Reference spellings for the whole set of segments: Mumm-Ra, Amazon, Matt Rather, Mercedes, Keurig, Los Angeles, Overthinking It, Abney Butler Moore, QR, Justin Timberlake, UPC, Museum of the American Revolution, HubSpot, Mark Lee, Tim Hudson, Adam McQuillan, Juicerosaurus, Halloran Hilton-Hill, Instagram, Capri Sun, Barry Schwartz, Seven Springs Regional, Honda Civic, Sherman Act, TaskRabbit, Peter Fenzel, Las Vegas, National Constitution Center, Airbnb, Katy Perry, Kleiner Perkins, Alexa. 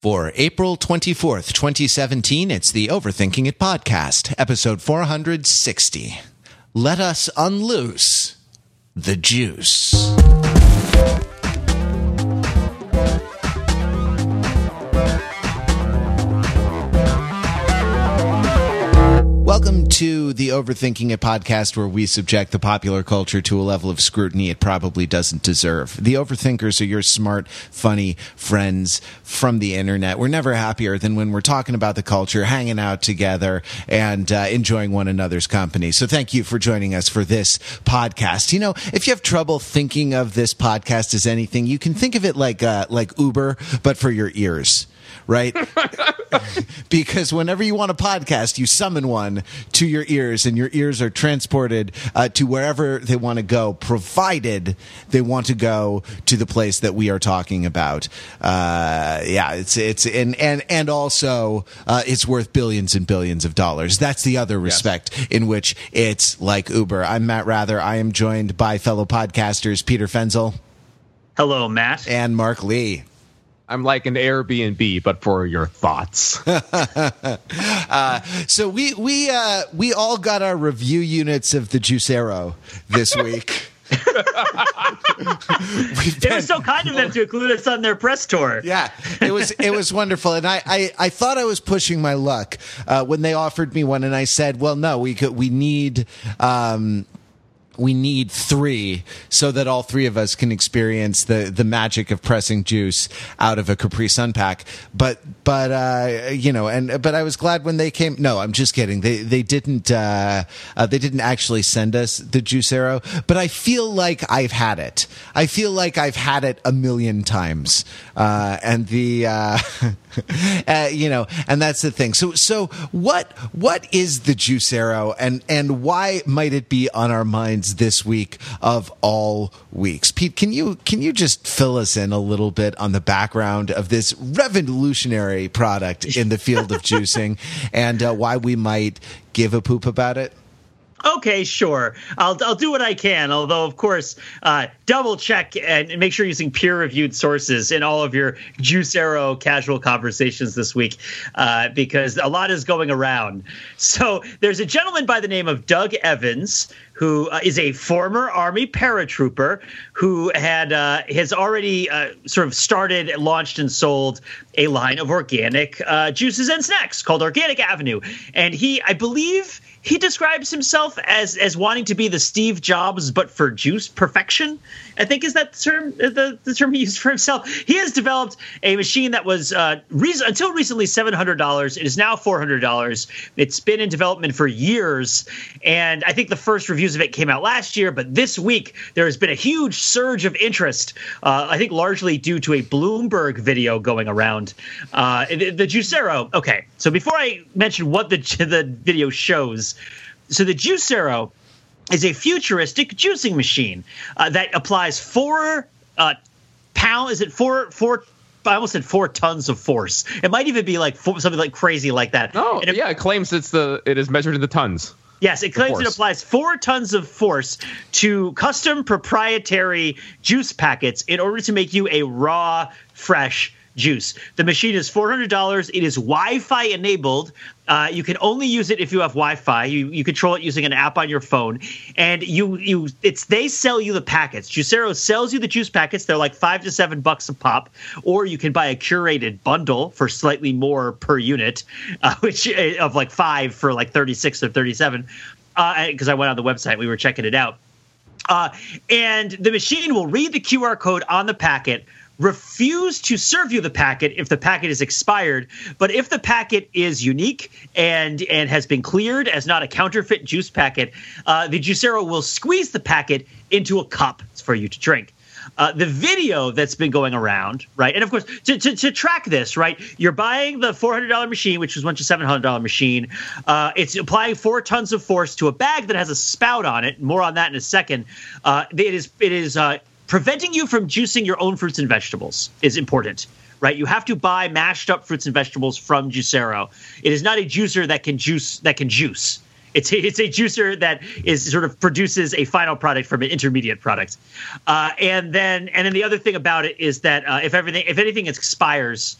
For April 24th, 2017, it's the Overthinking It podcast, episode 460. Let us unloose the juice. Welcome to the Overthinking It podcast, where we subject the popular culture to a level of scrutiny it probably doesn't deserve. The overthinkers are your smart, funny friends from the internet. We're never happier than when we're talking about the culture, hanging out together, and enjoying one another's company. So thank you for joining us for this podcast. You know, if you have trouble thinking of this podcast as anything, you can think of it like Uber, but for your ears. Right? Because whenever you want a podcast, you summon one to your ears, and your ears are transported to wherever they want to go, provided they want to go to the place that we are talking about. And also it's worth billions and billions of dollars. That's the other respect in which it's like Uber. I'm Matt Rather. I am joined by fellow podcasters Peter Fenzel. Hello, Matt. And Mark Lee. I'm like an Airbnb, but for your thoughts. So we all got our review units of the Juicero this week. It was so kind of them to include us on their press tour. Yeah, it was wonderful, and I thought I was pushing my luck when they offered me one, and I said, "Well, no, we need." We need three so that all three of us can experience the magic of pressing juice out of a Capri Sun pack. But I was glad when they came. No, I'm just kidding. They didn't actually send us the Juicero, but I feel like I've had it. I feel like I've had it a million times. And that's the thing. So what is the Juicero, and why might it be on our minds this week of all weeks? Pete, can you just fill us in a little bit on the background of this revolutionary product in the field of juicing, and why we might give a poop about it? Okay, sure. I'll do what I can, although, of course, double check and make sure you're using peer-reviewed sources in all of your Juicero casual conversations this week, because a lot is going around. So there's a gentleman by the name of Doug Evans, who is a former Army paratrooper who has already sort of started, launched, and sold a line of organic juices and snacks called Organic Avenue. And I believe he describes himself as wanting to be the Steve Jobs, but for juice perfection, I think is that term, the term he used for himself. He has developed a machine that was until recently $700. It is now $400. It's been in development for years, and I think the first reviews of it came out last year, but this week there has been a huge surge of interest, I think largely due to a Bloomberg video going around. The Juicero. Okay, so before I mention what the video shows, so the Juicero is a futuristic juicing machine that applies 4 pounds. Is it four? I almost said 4 tons of force. It might even be like something like crazy like that. Oh, and it claims it is measured in the tons. Yes, it claims it applies 4 tons of force to custom proprietary juice packets in order to make you a raw, fresh juice. The machine is $400. It is Wi-Fi enabled. You can only use it if you have Wi-Fi. You control it using an app on your phone, and they sell you the packets. Juicero sells you the juice packets. They're like $5 to $7 a pop, or you can buy a curated bundle for slightly more per unit, which of like $5 for like $36 or $37. Because I went on the website, we were checking it out, and the machine will read the QR code on the packet, refuse to serve you the packet if the packet is expired. But if the packet is unique and has been cleared as not a counterfeit juice packet, the Juicero will squeeze the packet into a cup for you to drink. The video that's been going around, right? And of course, to track this, right, you're buying the $400 machine, which was once a $700 machine. It's applying 4 tons of force to a bag that has a spout on it. More on that in a second. It is preventing you from juicing your own fruits and vegetables is important, right? You have to buy mashed up fruits and vegetables from Juicero. It is not a juicer that can juice. It's a juicer that is sort of produces a final product from an intermediate product. And then the other thing about it is that if anything expires,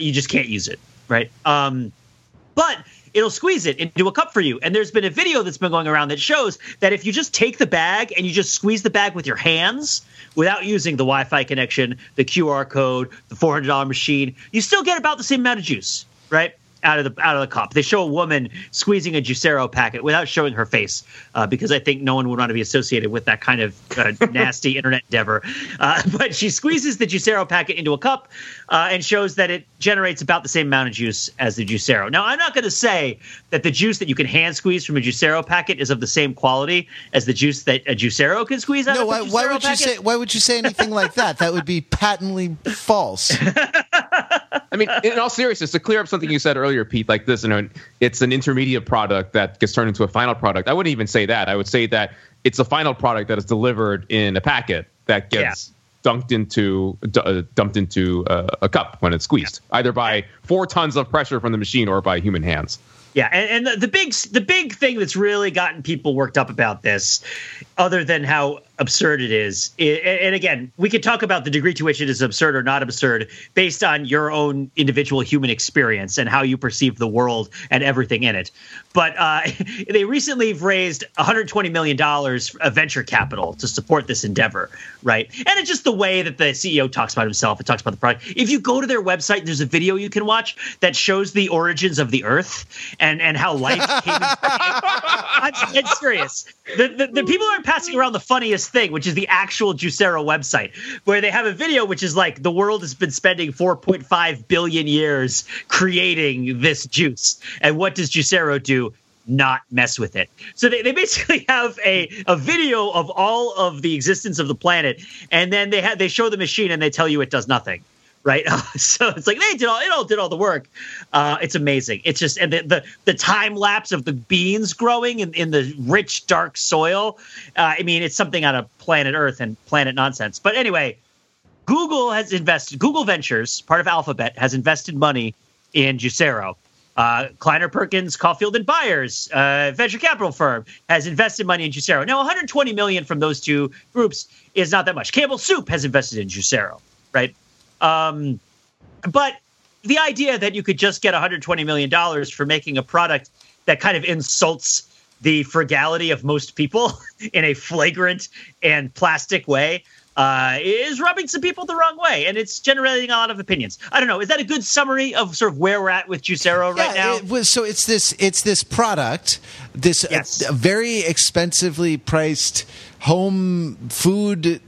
You just can't use it, right? But it'll squeeze it into a cup for you. And there's been a video that's been going around that shows that if you just take the bag and you just squeeze the bag with your hands without using the Wi-Fi connection, the QR code, the $400 machine, you still get about the same amount of juice, right? Out of the cup. They show a woman squeezing a Juicero packet without showing her face because I think no one would want to be associated with that kind of nasty internet endeavor. But she squeezes the Juicero packet into a cup and shows that it generates about the same amount of juice as the Juicero. Now, I'm not going to say that the juice that you can hand squeeze from a Juicero packet is of the same quality as the juice that a Juicero can squeeze out of a Juicero packet. Why would you say anything like that? That would be patently false. I mean, in all seriousness, to clear up something you said earlier, Pete, like this, you know, it's an intermediate product that gets turned into a final product. I wouldn't even say that. I would say that it's a final product that is delivered in a packet that gets dumped into a cup when it's squeezed, either by 4 tons of pressure from the machine or by human hands. Yeah, and the big thing that's really gotten people worked up about this, other than how absurd it is, and again, we could talk about the degree to which it is absurd or not absurd based on your own individual human experience and how you perceive the world and everything in it. But they recently raised $120 million of venture capital to support this endeavor, right? And it's just the way that the CEO talks about himself and talks about the product. If you go to their website, there's a video you can watch that shows the origins of the Earth and how life came into I'm serious. The people are passing around the funniest thing, which is the actual Juicero website, where they have a video which is like the world has been spending 4.5 billion years creating this juice. And what does Juicero do? Not mess with it. So they basically have a video of all of the existence of the planet, and then they show the machine and they tell you it does nothing. Right. So it's like it all did all the work. It's amazing. It's just, and the time lapse of the beans growing in the rich, dark soil. I mean, it's something out of Planet Earth and Planet Nonsense. But anyway, Google Ventures, part of Alphabet, has invested money in Juicero. Kleiner Perkins, Caufield and Byers, venture capital firm, has invested money in Juicero. Now, $120 million from those two groups is not that much. Campbell Soup has invested in Juicero. Right. But the idea that you could just get $120 million for making a product that kind of insults the frugality of most people in a flagrant and plastic way is rubbing some people the wrong way, and it's generating a lot of opinions. I don't know. Is that a good summary of sort of where we're at with Juicero right now? So it's this product, this very expensively priced home food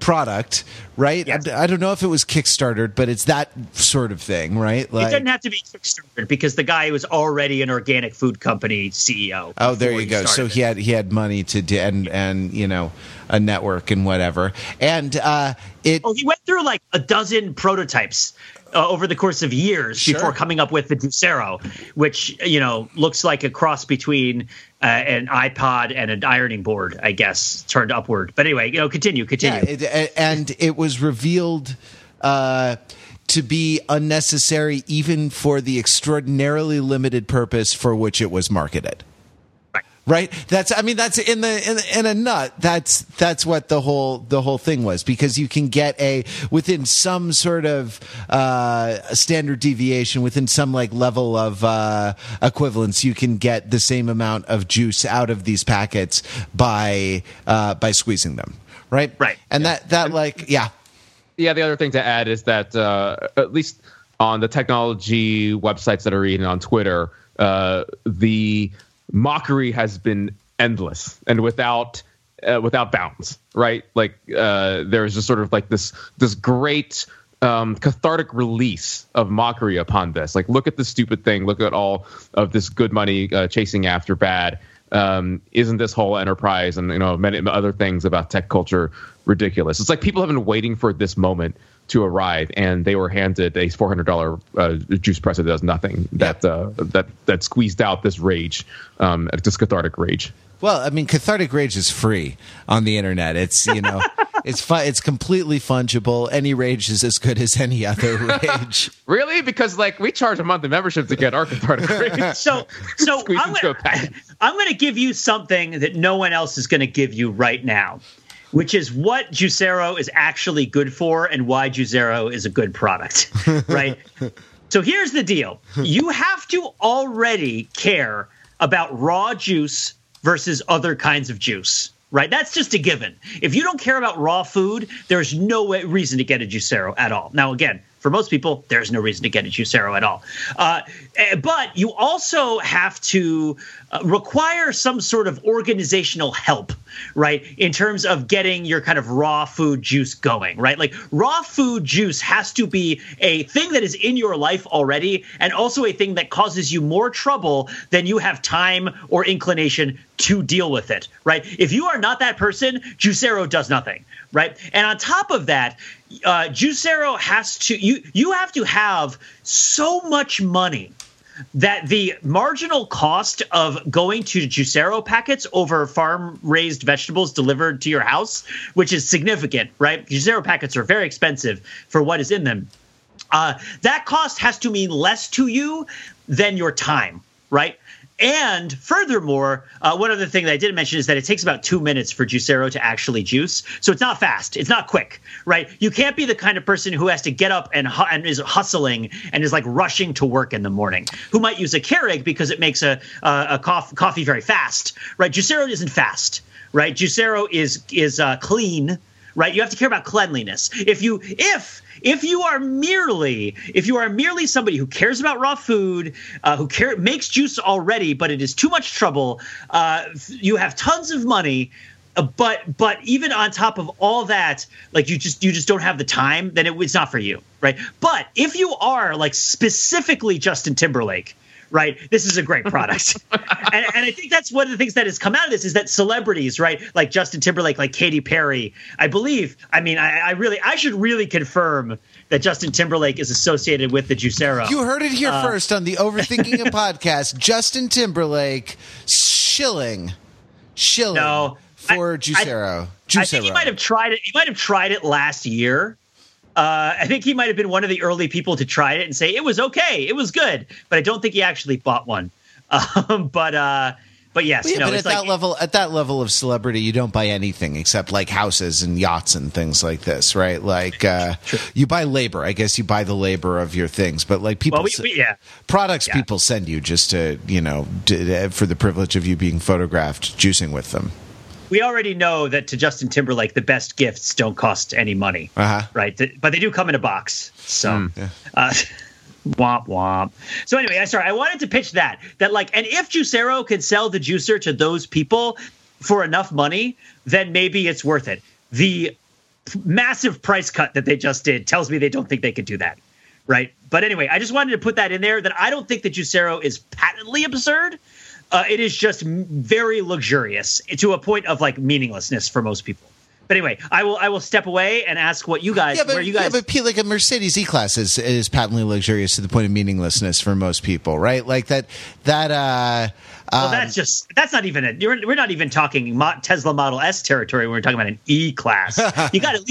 product, right? Yes. I don't know if it was Kickstartered, but it's that sort of thing, right? Like, it doesn't have to be Kickstartered because the guy was already an organic food company CEO. Oh, there you go. So he had money to do and you know, a network and whatever. And he went through like a dozen prototypes over the course of years before coming up with the Juicero, which, you know, looks like a cross between an iPod and an ironing board, I guess, turned upward. But anyway, you know, continue. Yeah, and it was revealed to be unnecessary even for the extraordinarily limited purpose for which it was marketed. Right. That's in a nut. That's what the whole thing was, because you can get within some sort of standard deviation, within some like level of equivalence, you can get the same amount of juice out of these packets by squeezing them. Right. Right. And The other thing to add is that at least on the technology websites that are reading on Twitter, the mockery has been endless and without bounds, right? Like there's just sort of like this great cathartic release of mockery upon this. Like, look at the stupid thing. Look at all of this good money chasing after bad. Isn't this whole enterprise and, you know, many other things about tech culture ridiculous? It's like people have been waiting for this moment to arrive, and they were handed a $400 juice presser that does nothing, that squeezed out this rage, this cathartic rage. Well, I mean, cathartic rage is free on the internet. It's, you know, it's fun. It's completely fungible. Any rage is as good as any other rage. Really? Because like we charge a monthly membership to get our cathartic rage. So I'm going to give you something that no one else is going to give you right now, which is what Juicero is actually good for and why Juicero is a good product, right? So here's the deal. You have to already care about raw juice versus other kinds of juice, right? That's just a given. If you don't care about raw food, there's no reason to get a Juicero at all. Now, again, for most people, there's no reason to get a Juicero at all. But you also have to require some sort of organizational help, right, in terms of getting your kind of raw food juice going, right? Like raw food juice has to be a thing that is in your life already and also a thing that causes you more trouble than you have time or inclination to deal with it, right? If you are not that person, Juicero does nothing, right? And on top of that, Juicero has to – you have to have so much money that the marginal cost of going to Juicero packets over farm-raised vegetables delivered to your house, which is significant, right? Juicero packets are very expensive for what is in them. That cost has to mean less to you than your time, right? And furthermore, one other thing that I didn't mention is that it takes about 2 minutes for Juicero to actually juice. So it's not fast. It's not quick, right? You can't be the kind of person who has to get up and is hustling and is like rushing to work in the morning, who might use a Keurig because it makes a coffee very fast, right? Juicero isn't fast, right? Juicero is clean, right? You have to care about cleanliness. If you are merely somebody who cares about raw food, makes juice already, but it is too much trouble. You have tons of money, but even on top of all that, like you just don't have the time. Then it's not for you, right? But if you are like specifically Justin Timberlake, right, this is a great product. and I think that's one of the things that has come out of this is that celebrities, right, like Justin Timberlake, like Katy Perry, I believe. I mean, I should really confirm that Justin Timberlake is associated with the Juicero. You heard it here first on the Overthinking It podcast. Justin Timberlake shilling no, for Juicero. I think he might have tried it. He might have tried it last year. I think he might have been one of the early people to try it and say it was okay, it was good, but I don't think he actually bought one. But yes, well, yeah, no, but it's at that level of celebrity, you don't buy anything except like houses and yachts and things like this, right? Like you buy labor, I guess you buy the labor of your things, but like people, products people send you just to for the privilege of you being photographed juicing with them. We already know that to Justin Timberlake, the best gifts don't cost any money, right? But they do come in a box. So, womp womp. So anyway, I wanted to pitch that like, and if Juicero could sell the juicer to those people for enough money, then maybe it's worth it. The massive price cut that they just did tells me they don't think they could do that, right? But anyway, I just wanted to put that in there that I don't think that Juicero is patently absurd. It is just very luxurious to a point of like meaninglessness for most people. But anyway, I will step away and ask what you guys. Yeah, but, where you guys? Yeah, but Pete, like a Mercedes E-Class is patently luxurious to the point of meaninglessness for most people, right? Like that. Well, that's not even it. We're not even talking Tesla Model S territory when we're talking about an E-Class. you got to at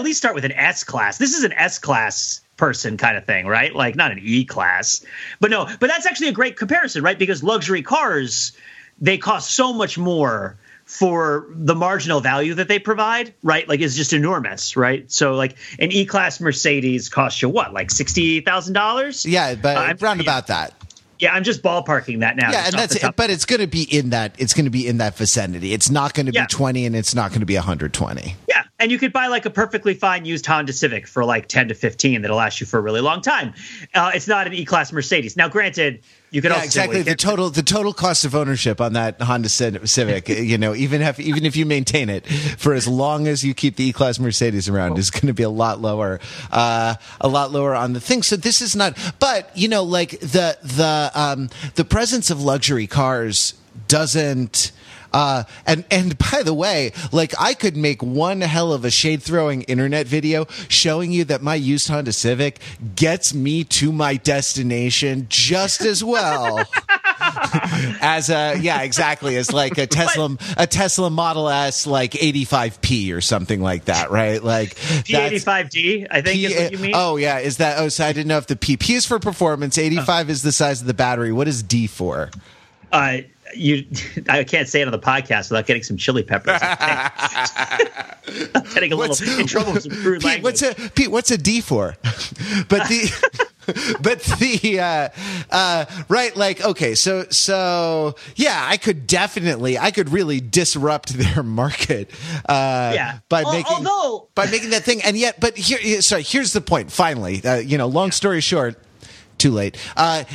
least start with an S-Class. This is an S-Class person kind of thing, right? Like not an E-Class, but that's actually a great comparison, right? Because luxury cars, they cost so much more for the marginal value that they provide, right? Like it's just enormous, right? So like an E-Class Mercedes costs you what, like $60,000? Yeah, but round about that. Yeah, I'm just ballparking that now. Yeah, and that's it, but it's going to be in that. It's going to be in that vicinity. It's not going to be 20, and it's not going to be 120. Yeah, and you could buy like a perfectly fine used Honda Civic for like 10 to 15 that'll last you for a really long time. It's not an E-Class Mercedes. Now, granted, you could also exactly the total cost of ownership on that Honda Civic. Even if you maintain it for as long as you keep the E-Class Mercedes around, is going to be a lot lower on the thing. So this is not. But like the presence of luxury cars doesn't. And by the way, like I could make one hell of a shade throwing internet video showing you that my used Honda Civic gets me to my destination just as well as as like a Tesla Model S like 85P or something like that, right? Like P85D, I think is what you mean. Oh yeah, is that? Oh, so I didn't know if the PP is for performance, 85 is the size of the battery. What is D for? I can't say it on the podcast without getting some chili peppers. I'm getting a little in trouble with some crude language. What's a D for? I could really disrupt their market by making that thing. And yet, here's the point. Finally, long story short. Too late.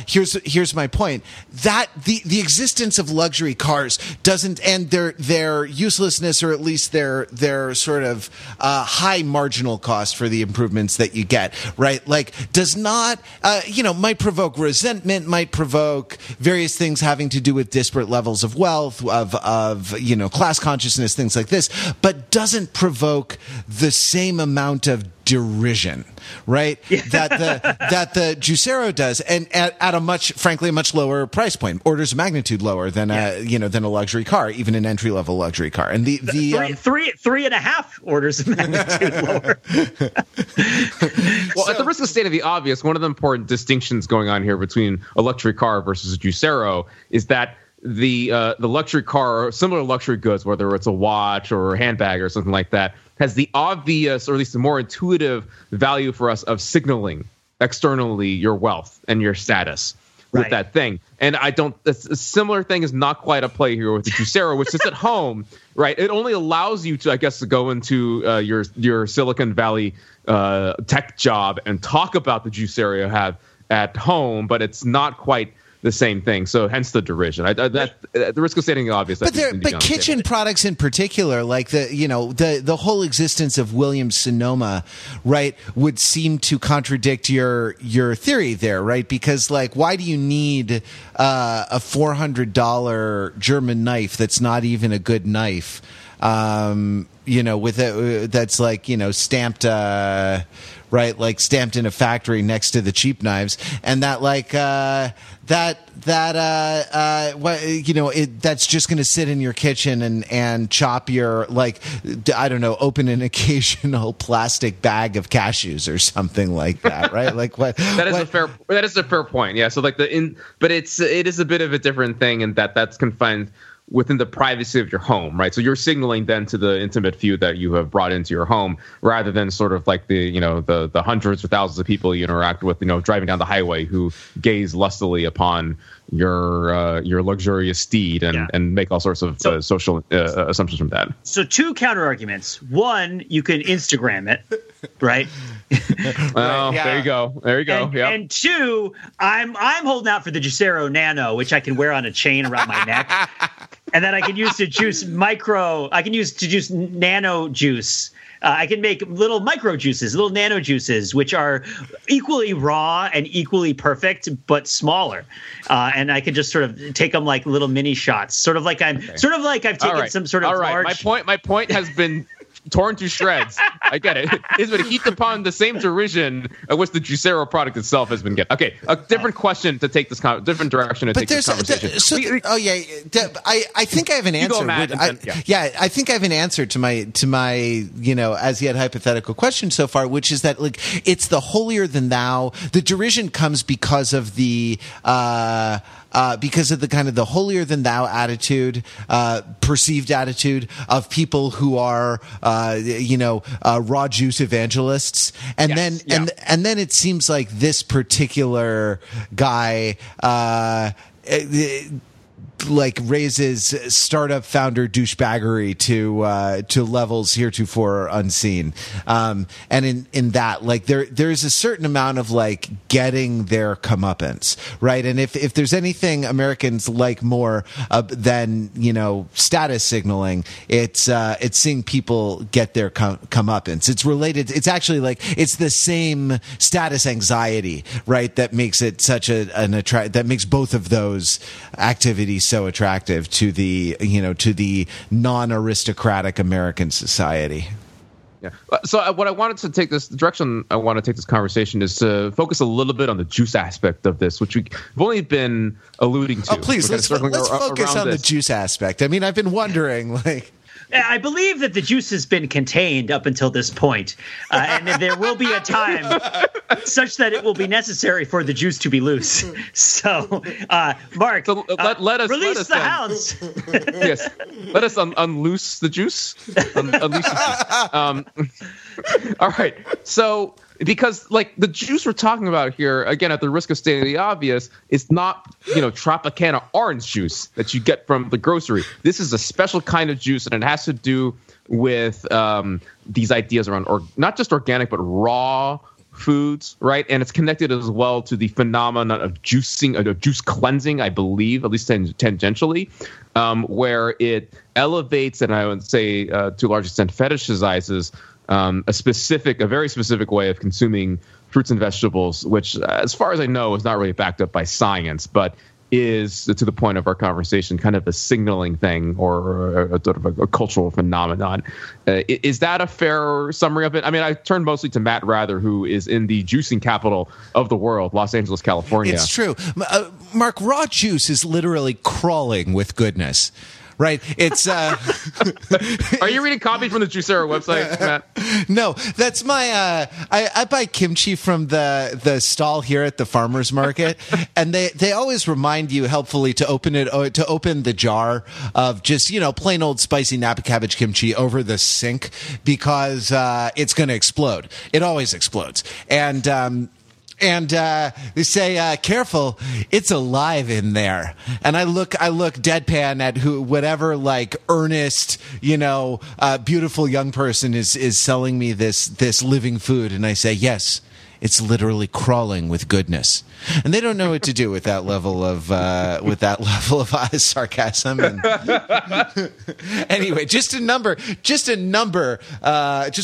Here's my point, that the existence of luxury cars doesn't, and their uselessness, or at least their sort of high marginal cost for the improvements that you get, right? Like, does not might provoke resentment, might provoke various things having to do with disparate levels of wealth, of class consciousness, things like this, but doesn't provoke the same amount of derision, right? Yeah. that the Juicero does, and at frankly, a much lower price point, orders of magnitude lower than than a luxury car, even an entry level luxury car, and the three and a half orders of magnitude lower. Well, so, at the risk of stating the obvious, one of the important distinctions going on here between a luxury car versus a Juicero is that the luxury car, or similar luxury goods, whether it's a watch or a handbag or something like that, has the obvious, or at least the more intuitive value for us of signaling externally your wealth and your status with that thing. And a similar thing is not quite at play here with the Juicero, which sits at home, right? It only allows you to, I guess, to go into your Silicon Valley tech job and talk about the Juicero you have at home, but it's not quite the same thing, so hence the derision. At the risk of stating the obvious, but kitchen products in particular, like the whole existence of Williams-Sonoma, right, would seem to contradict your theory there, right? Because why do you need a $400 German knife that's not even a good knife? That's stamped. Right, stamped in a factory next to the cheap knives, and that's just going to sit in your kitchen and chop your open an occasional plastic bag of cashews or something like that, right? That is a fair point. Yeah, so but it is a bit of a different thing in that that's confined within the privacy of your home, right? So you're signaling then to the intimate few that you have brought into your home, rather than sort of the hundreds or thousands of people you interact with, driving down the highway, who gaze lustily upon your luxurious steed and make all sorts of social assumptions from that. So two counter arguments. One, you can Instagram it, right? There you go. And two, I'm holding out for the Juicero Nano, which I can wear on a chain around my neck, and then I can use to juice nano juice. I can make little micro juices, little nano juices, which are equally raw and equally perfect, but smaller. And I can just sort of take them like little mini shots, sort of like I've taken some sort of large. My point has been torn to shreds. I get it. It's been heaped upon the same derision at which the Juicero product itself has been getting. Okay, a different question to take this different direction to take this conversation. I think I have an answer. Go, Matt, I think I have an answer to my as yet hypothetical question so far, which is that it's the holier than thou. The derision comes because of the. Because of the kind of the holier than thou attitude, perceived attitude of people who are, raw juice evangelists, and then it seems like this particular guy. Raises startup founder douchebaggery to levels heretofore unseen, and in that there is a certain amount of getting their comeuppance, right? And if there's anything Americans like more than status signaling, it's seeing people get their comeuppance. It's related. It's actually it's the same status anxiety, right? That makes it such that makes both of those activities so attractive to the non-aristocratic American society. Yeah. So what I wanted to take this direction, I want to take this conversation is to focus a little bit on the juice aspect of this, which we've only been alluding to. Oh, please, let's focus on the juice aspect. I mean, I've been wondering I believe that the juice has been contained up until this point, and there will be a time such that it will be necessary for the juice to be loose. So, Mark, so let us release the hounds. Yes, let us unloose the juice. Unloose the juice. All right, so. Because, like, the juice we're talking about here, again, at the risk of stating the obvious, it's not, you know, Tropicana orange juice that you get from the grocery. This is a special kind of juice, and it has to do with these ideas around not just organic, but raw foods, right? And it's connected as well to the phenomenon of juicing, of juice cleansing, I believe, at least tangentially, where it elevates and I would say, to a large extent, fetishizes a very specific way of consuming fruits and vegetables, which, as far as I know, is not really backed up by science, but is, to the point of our conversation, kind of a signaling thing or a sort of a cultural phenomenon. Is that a fair summary of it? I mean, I turn mostly to Matt Rather, who is in the juicing capital of the world, Los Angeles, California. It's true. Mark, raw juice is literally crawling with goodness. Right. It's. Are you reading copy from the Juicero website, Matt? No, that's my. I buy kimchi from the stall here at the farmers market, and they always remind you helpfully to open the jar of just plain old spicy napa cabbage kimchi over the sink, because it's going to explode. It always explodes, and. And they say, "Careful, it's alive in there." And I look deadpan at whatever like earnest, beautiful young person is selling me this living food, and I say, "Yes, it's literally crawling with goodness." And they don't know what to do with that level of sarcasm. And anyway, just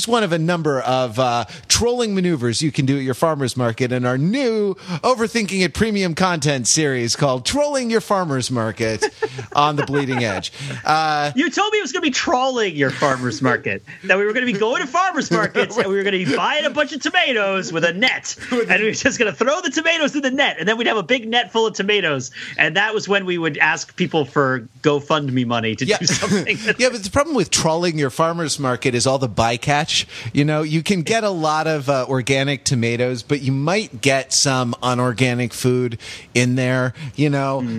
one of a number of trolling maneuvers you can do at your farmer's market in our new Overthinking It premium content series called Trolling Your Farmer's Market on the Bleeding Edge. You told me it was going to be trolling your farmer's market, that we were going to be going to farmer's markets and we were going to be buying a bunch of tomatoes with a net, and we were just going to throw the tomatoes through the net, and then we'd have a big net full of tomatoes, and that was when we would ask people for GoFundMe money to do something. Yeah, but the problem with trawling your farmer's market is all the bycatch. You can get a lot of organic tomatoes, but you might get some unorganic food in there.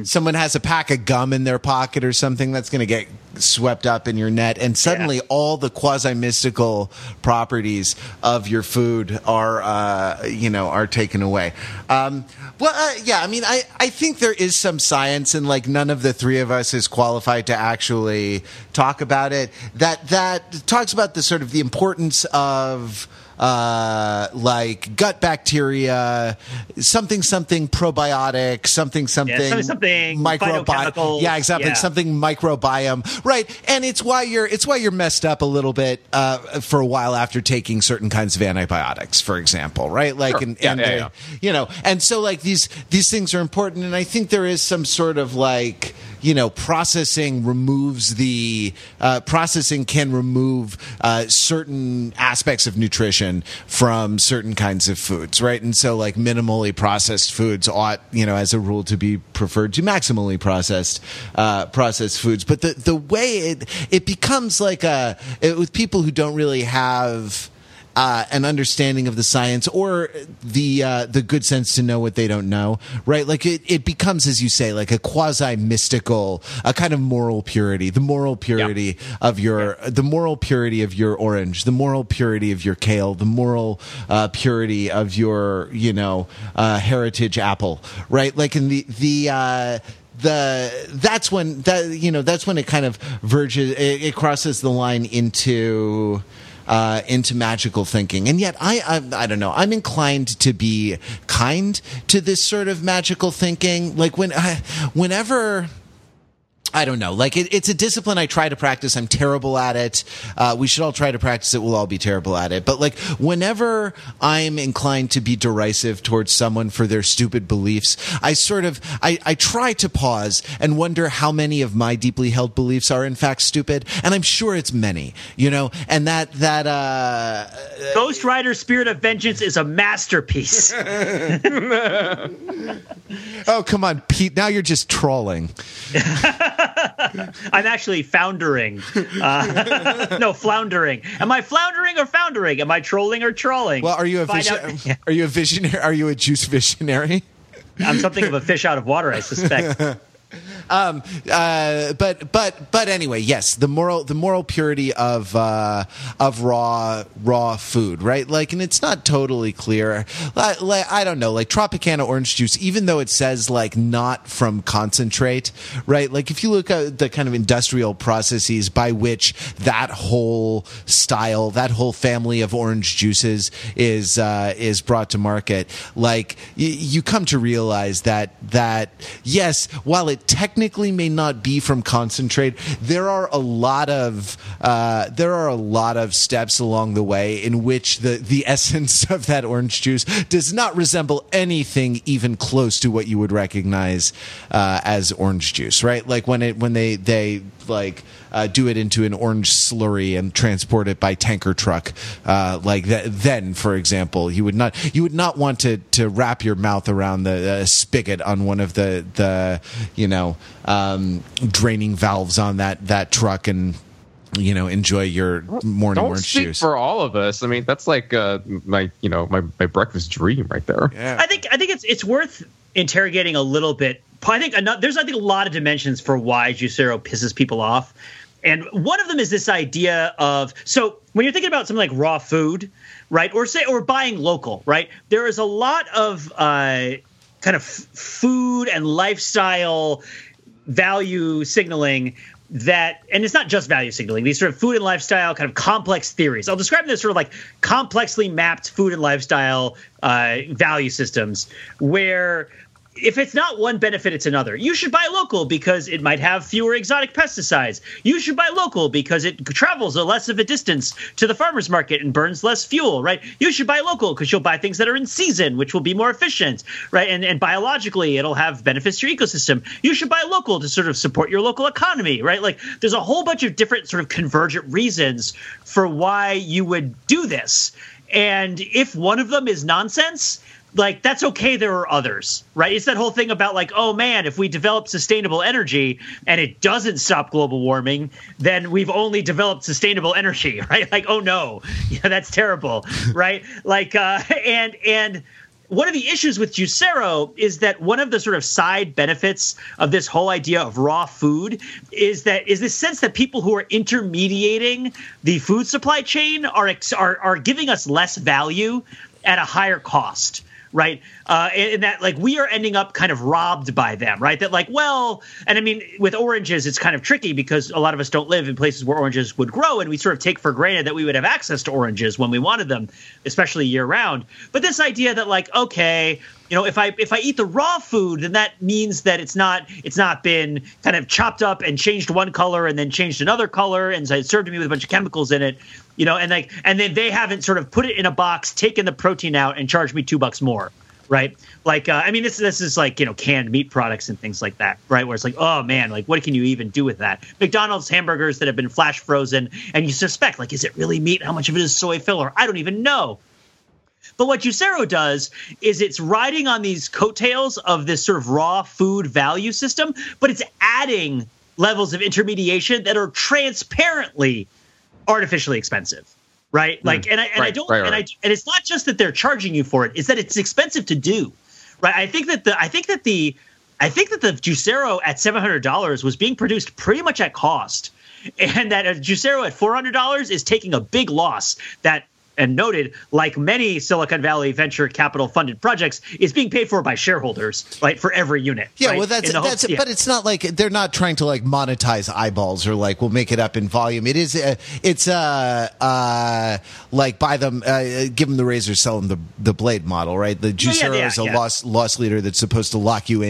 Someone has a pack of gum in their pocket or something that's going to get swept up in your net, and suddenly all the quasi-mystical properties of your food are taken away. I think there is some science, and like none of the three of us is qualified to actually talk about it. That talks about the sort of the importance of. Like gut bacteria, something probiotic, something microbiome. Yeah, exactly. Yeah. Something microbiome. Right. And it's why you're messed up a little bit for a while after taking certain kinds of antibiotics, for example. Right. Like, sure. And so like these things are important. And I think there is some sort of like, processing removes the processing can remove certain aspects of nutrition from certain kinds of foods, right? And so, like, minimally processed foods ought, as a rule, to be preferred to maximally processed foods. But the way it becomes like with people who don't really have. An understanding of the science or the good sense to know what they don't know, right? Like it becomes, as you say, like a quasi-mystical, a kind of moral purity, the moral purity of your, the moral purity of your orange, the moral purity of your kale, the moral purity of your, heritage apple, right? Like in that's when it kind of verges, it crosses the line into magical thinking. And yet I don't know, I'm inclined to be kind to this sort of magical thinking. Like whenever I don't know, like it's a discipline I try to practice. I'm terrible at it. We should all try to practice it. We'll all be terrible at it. But like whenever I'm inclined to be derisive towards someone for their stupid beliefs, I try to pause and wonder how many of my deeply held beliefs are in fact stupid. And I'm sure it's many, and that Ghost Rider Spirit of Vengeance is a masterpiece. Oh, come on, Pete. Now you're just trolling. I'm actually foundering. No, floundering. Am I floundering or foundering? Am I trolling or trawling? Well, are you a visionary? Are you a juice visionary? I'm something of a fish out of water, I suspect. But anyway, yes, the moral purity of raw food, right? Like, and it's not totally clear. Like, I don't know, like Tropicana orange juice, even though it says like not from concentrate, right? Like if you look at the kind of industrial processes by which that whole style, that whole family of orange juices is brought to market, like you come to realize that yes, while it technically may not be from concentrate, there are a lot of steps along the way in which the essence of that orange juice does not resemble anything even close to what you would recognize as orange juice, right? Like when they do it into an orange slurry and transport it by tanker truck, like that. Then, for example, you would not want to wrap your mouth around the spigot on one of the draining valves on that truck and, you know, enjoy your morning orange juice. For all of us, I mean, that's like my breakfast dream right there. Yeah. I think it's worth interrogating a little bit. I think there's a lot of dimensions for why Juicero pisses people off. And one of them is this idea of, so when you're thinking about something like raw food, right, or buying local, right, there is a lot of kind of food and lifestyle value signaling that, and it's not just value signaling, these sort of food and lifestyle kind of complex theories. I'll describe them as sort of like complexly mapped food and lifestyle value systems where if it's not one benefit, it's another. You should buy local because it might have fewer exotic pesticides. You should buy local because it travels less of a distance to the farmer's market and burns less fuel, right? You should buy local because you'll buy things that are in season, which will be more efficient, right? And biologically, it'll have benefits to your ecosystem. You should buy local to sort of support your local economy, right? Like there's a whole bunch of different sort of convergent reasons for why you would do this. And if one of them is nonsense, like, that's okay, there are others, right? It's that whole thing about, like, oh, man, if we develop sustainable energy and it doesn't stop global warming, then we've only developed sustainable energy, right? Like, oh, no, yeah, that's terrible, right? Like, and one of the issues with Juicero is that one of the sort of side benefits of this whole idea of raw food is this sense that people who are intermediating the food supply chain are giving us less value at a higher cost. Right. And that, like, we are ending up kind of robbed by them. Right. That, like, well, and I mean, with oranges, it's kind of tricky because a lot of us don't live in places where oranges would grow. And we sort of take for granted that we would have access to oranges when we wanted them, especially year round. But this idea that, like, OK, you know, if I eat the raw food, then that means that it's not been kind of chopped up and changed one color and then changed another color. And so it's served to me with a bunch of chemicals in it, you know, and then they haven't sort of put it in a box, taken the protein out and charged me $2 more. Right. Like, I mean, this is like, you know, canned meat products and things like that. Right. Where it's like, oh, man, like, what can you even do with that? McDonald's hamburgers that have been flash frozen. And you suspect, like, is it really meat? How much of it is soy filler? I don't even know. But what Juicero does is it's riding on these coattails of this sort of raw food value system, but it's adding levels of intermediation that are transparently artificially expensive, right? Like, and it's not just that they're charging you for it; it's that it's expensive to do, right? I think that the Juicero at $700 was being produced pretty much at cost, and that a Juicero at $400 is taking a big loss. And noted, like many Silicon Valley venture capital funded projects, is being paid for by shareholders, right, for every unit. Yeah, right? Well, that's but it's not like they're not trying to like monetize eyeballs or like we'll make it up in volume. It is like buy them, give them the razor, sell them the blade model, right? The Juicero is a loss leader that's supposed to lock you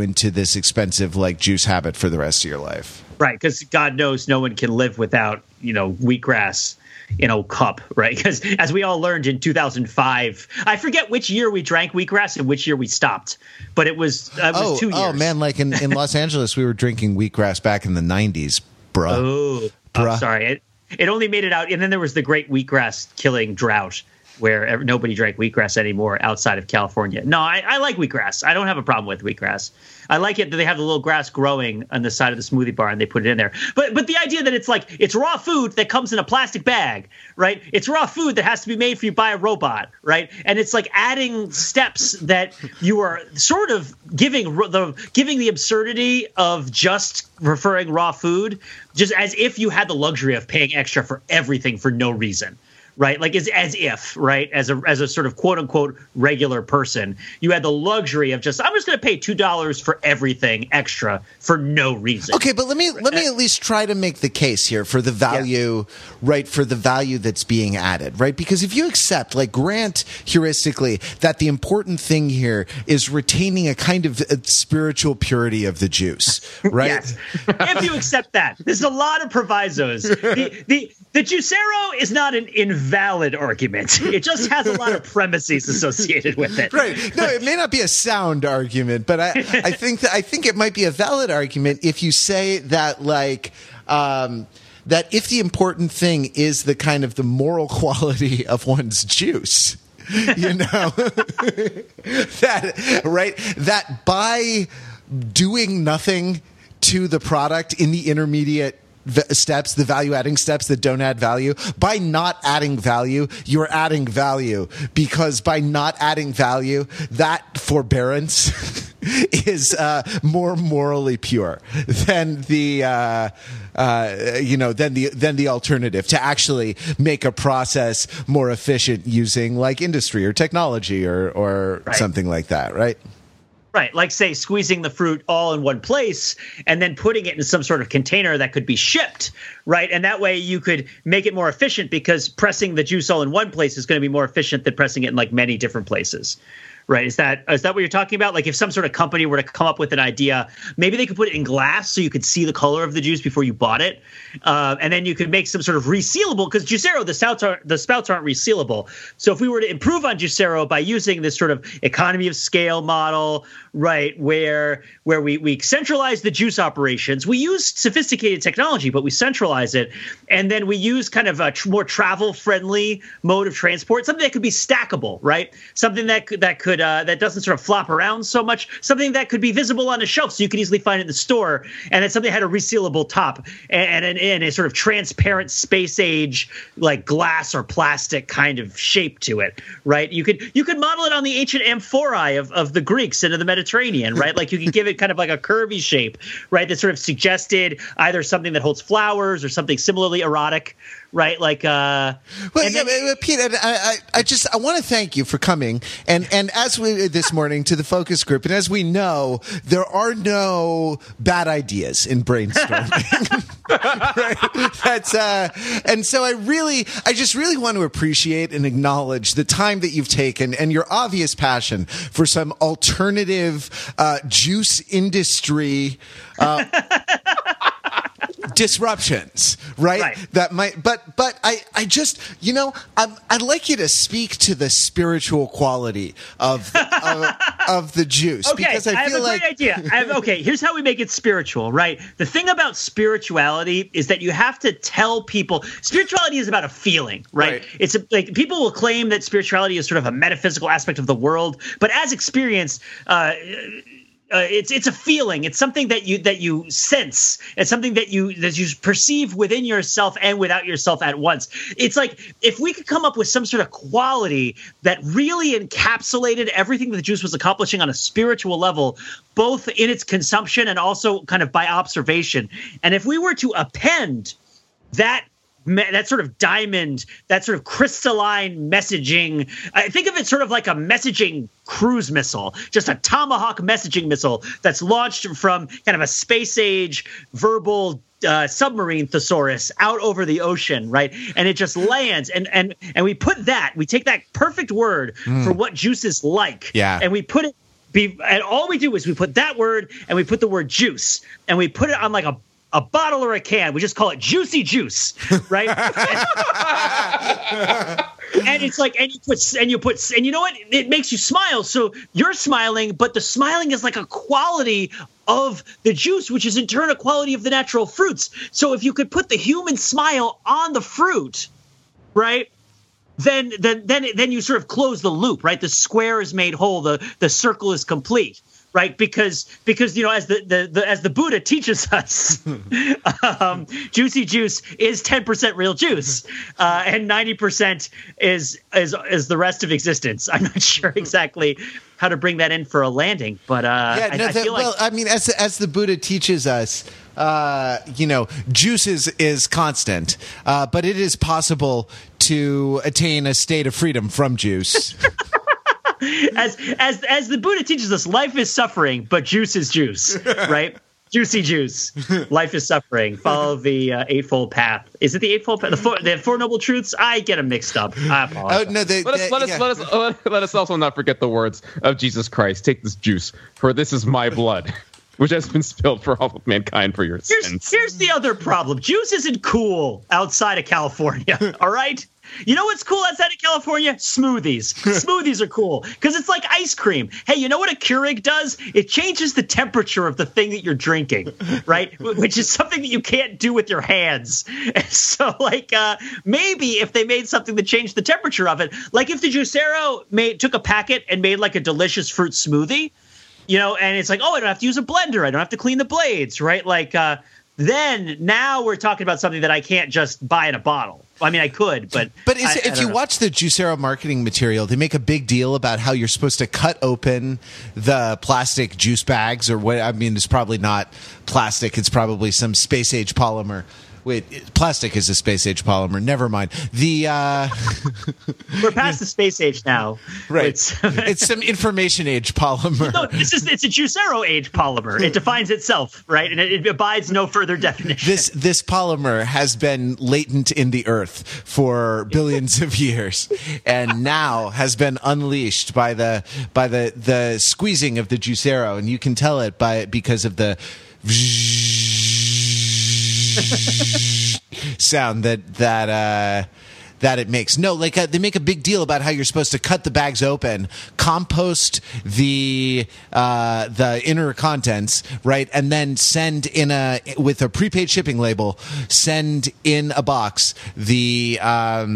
into this expensive like juice habit for the rest of your life, right? Because God knows no one can live without, you know, wheatgrass in a cup, right? Because as we all learned in 2005, I forget which year we drank wheatgrass and which year we stopped, but it was 2 years. Oh man, like in Los Angeles, we were drinking wheatgrass back in the 90s, bruh. Oh, I'm sorry. It only made it out. And then there was the great wheatgrass killing drought where nobody drank wheatgrass anymore outside of California. No, I like wheatgrass. I don't have a problem with wheatgrass. I like it that they have the little grass growing on the side of the smoothie bar and they put it in there. But the idea that it's like it's raw food that comes in a plastic bag, right? It's raw food that has to be made for you by a robot, right? And it's like adding steps that you are sort of giving the absurdity of just referring raw food just as if you had the luxury of paying extra for everything for no reason. Right, like it's as if, right, as a sort of quote unquote regular person, you had the luxury of just I'm just going to pay $2 for everything extra for no reason. Okay, but let me at least try to make the case here for the value, yeah. Right, for the value that's being added, right? Because if you accept, like grant heuristically that the important thing here is retaining a kind of spiritual purity of the juice, right? Yes. If you accept that, there's a lot of provisos. The Juicero is not an invalid argument. It just has a lot of premises associated with it. Right. No, it may not be a sound argument, but I think it might be a valid argument if you say that like that if the important thing is the kind of the moral quality of one's juice, you know, that right, that by doing nothing to the product in the intermediate steps, the value-adding steps that don't add value. By not adding value, you're adding value because by not adding value, that forbearance is more morally pure than the than the alternative to actually make a process more efficient using like industry or technology or right. Something like that, right? Right, like, say, squeezing the fruit all in one place and then putting it in some sort of container that could be shipped, right? And that way you could make it more efficient because pressing the juice all in one place is going to be more efficient than pressing it in, like, many different places, right? Is that what you're talking about? Like, if some sort of company were to come up with an idea, maybe they could put it in glass so you could see the color of the juice before you bought it. And then you could make some sort of resealable – because Juicero, the spouts aren't resealable. So if we were to improve on Juicero by using this sort of economy of scale model – right, where we centralize the juice operations. We use sophisticated technology, but we centralize it. And then we use kind of a more travel-friendly mode of transport, something that could be stackable, right? Something that doesn't sort of flop around so much, something that could be visible on a shelf so you could easily find it in the store, and then something that had a resealable top and a sort of transparent space-age, like glass or plastic kind of shape to it, right? You could model it on the ancient amphorae of the Greeks and of the Mediterranean, right? Like you can give it kind of like a curvy shape, right? That sort of suggested either something that holds flowers or something similarly erotic, right? Like, well, yeah, then, Pete, I want to thank you for coming and as we this morning to the focus group, and as we know, there are no bad ideas in brainstorming. Right? That's and so I just really want to appreciate and acknowledge the time that you've taken and your obvious passion for some alternative juice industry disruptions, right? That might, but I just, you know, I'd like you to speak to the spiritual quality of the juice. Okay, because I feel have a great idea. Okay, here's how we make it spiritual, right? The thing about spirituality is that you have to tell people. Spirituality is about a feeling, right? It's like people will claim that spirituality is sort of a metaphysical aspect of the world, but as experienced, it's a feeling. It's something that you sense. It's something that you perceive within yourself and without yourself at once. It's like if we could come up with some sort of quality that really encapsulated everything that the juice was accomplishing on a spiritual level, both in its consumption and also kind of by observation. And if we were to append that sort of diamond, that sort of crystalline messaging. I think of it sort of like a messaging cruise missile, just a Tomahawk messaging missile that's launched from kind of a space-age verbal submarine thesaurus out over the ocean, right? And it just lands, and we take that perfect word for what juice is like, yeah. And we put it, and all we do is we put that word, and we put the word juice, and we put it on like a bottle or a can. We just call it Juicy Juice, right? And it's like, and you put, and you know what? It makes you smile. So you're smiling, but the smiling is like a quality of the juice, which is in turn a quality of the natural fruits. So if you could put the human smile on the fruit, right? then you sort of close the loop, right? The square is made whole, the circle is complete, right? Because you know, as the Buddha teaches us, juicy juice is 10% real juice, and 90% is the rest of existence. I'm not sure exactly how to bring that in for a landing, but I mean, as the Buddha teaches us. You know, juice is constant, but it is possible to attain a state of freedom from juice. as the Buddha teaches us, life is suffering, but juice is juice, right? Juicy juice. Life is suffering. Follow the eightfold path. Is it the eightfold path? The four noble truths. I get them mixed up. I apologize. Let us also not forget the words of Jesus Christ. Take this juice, for this is my blood. Which has been spilled for all of mankind for your sins. Here's the other problem. Juice isn't cool outside of California, all right? You know what's cool outside of California? Smoothies. Smoothies are cool because it's like ice cream. Hey, you know what a Keurig does? It changes the temperature of the thing that you're drinking, right? Which is something that you can't do with your hands. And so, like, maybe if they made something that changed the temperature of it, like if the Juicero took a packet and made like a delicious fruit smoothie, you know, and it's like, oh, I don't have to use a blender. I don't have to clean the blades, right? Like, then now we're talking about something that I can't just buy in a bottle. I mean, I could, but if you watch the Juicero marketing material, they make a big deal about how you're supposed to cut open the plastic juice bags or what. I mean, it's probably not plastic. It's probably some space age polymer. Wait, plastic is a space-age polymer. Never mind. We're past the space age now. Right. It's some information-age polymer. No, it's a Juicero-age polymer. It defines itself, right? And it abides no further definition. This polymer has been latent in the earth for billions of years and now has been unleashed by the squeezing of the Juicero. And you can tell it because of the... sound that it makes. No, like they make a big deal about how you're supposed to cut the bags open, compost the inner contents, right, and then send with a prepaid shipping label, send in a box the bags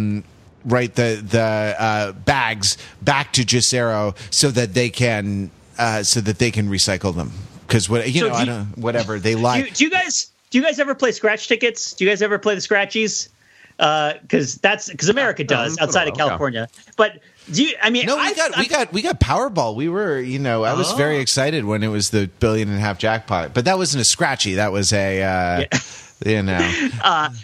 back to Juicero so that they can recycle them because Do you guys ever play scratch tickets? Do you guys ever play the scratchies? Because America does outside of California. But we got Powerball. We were, you know, I was very excited when it was the $1.5 billion jackpot. But that wasn't a scratchy. That was a, you know.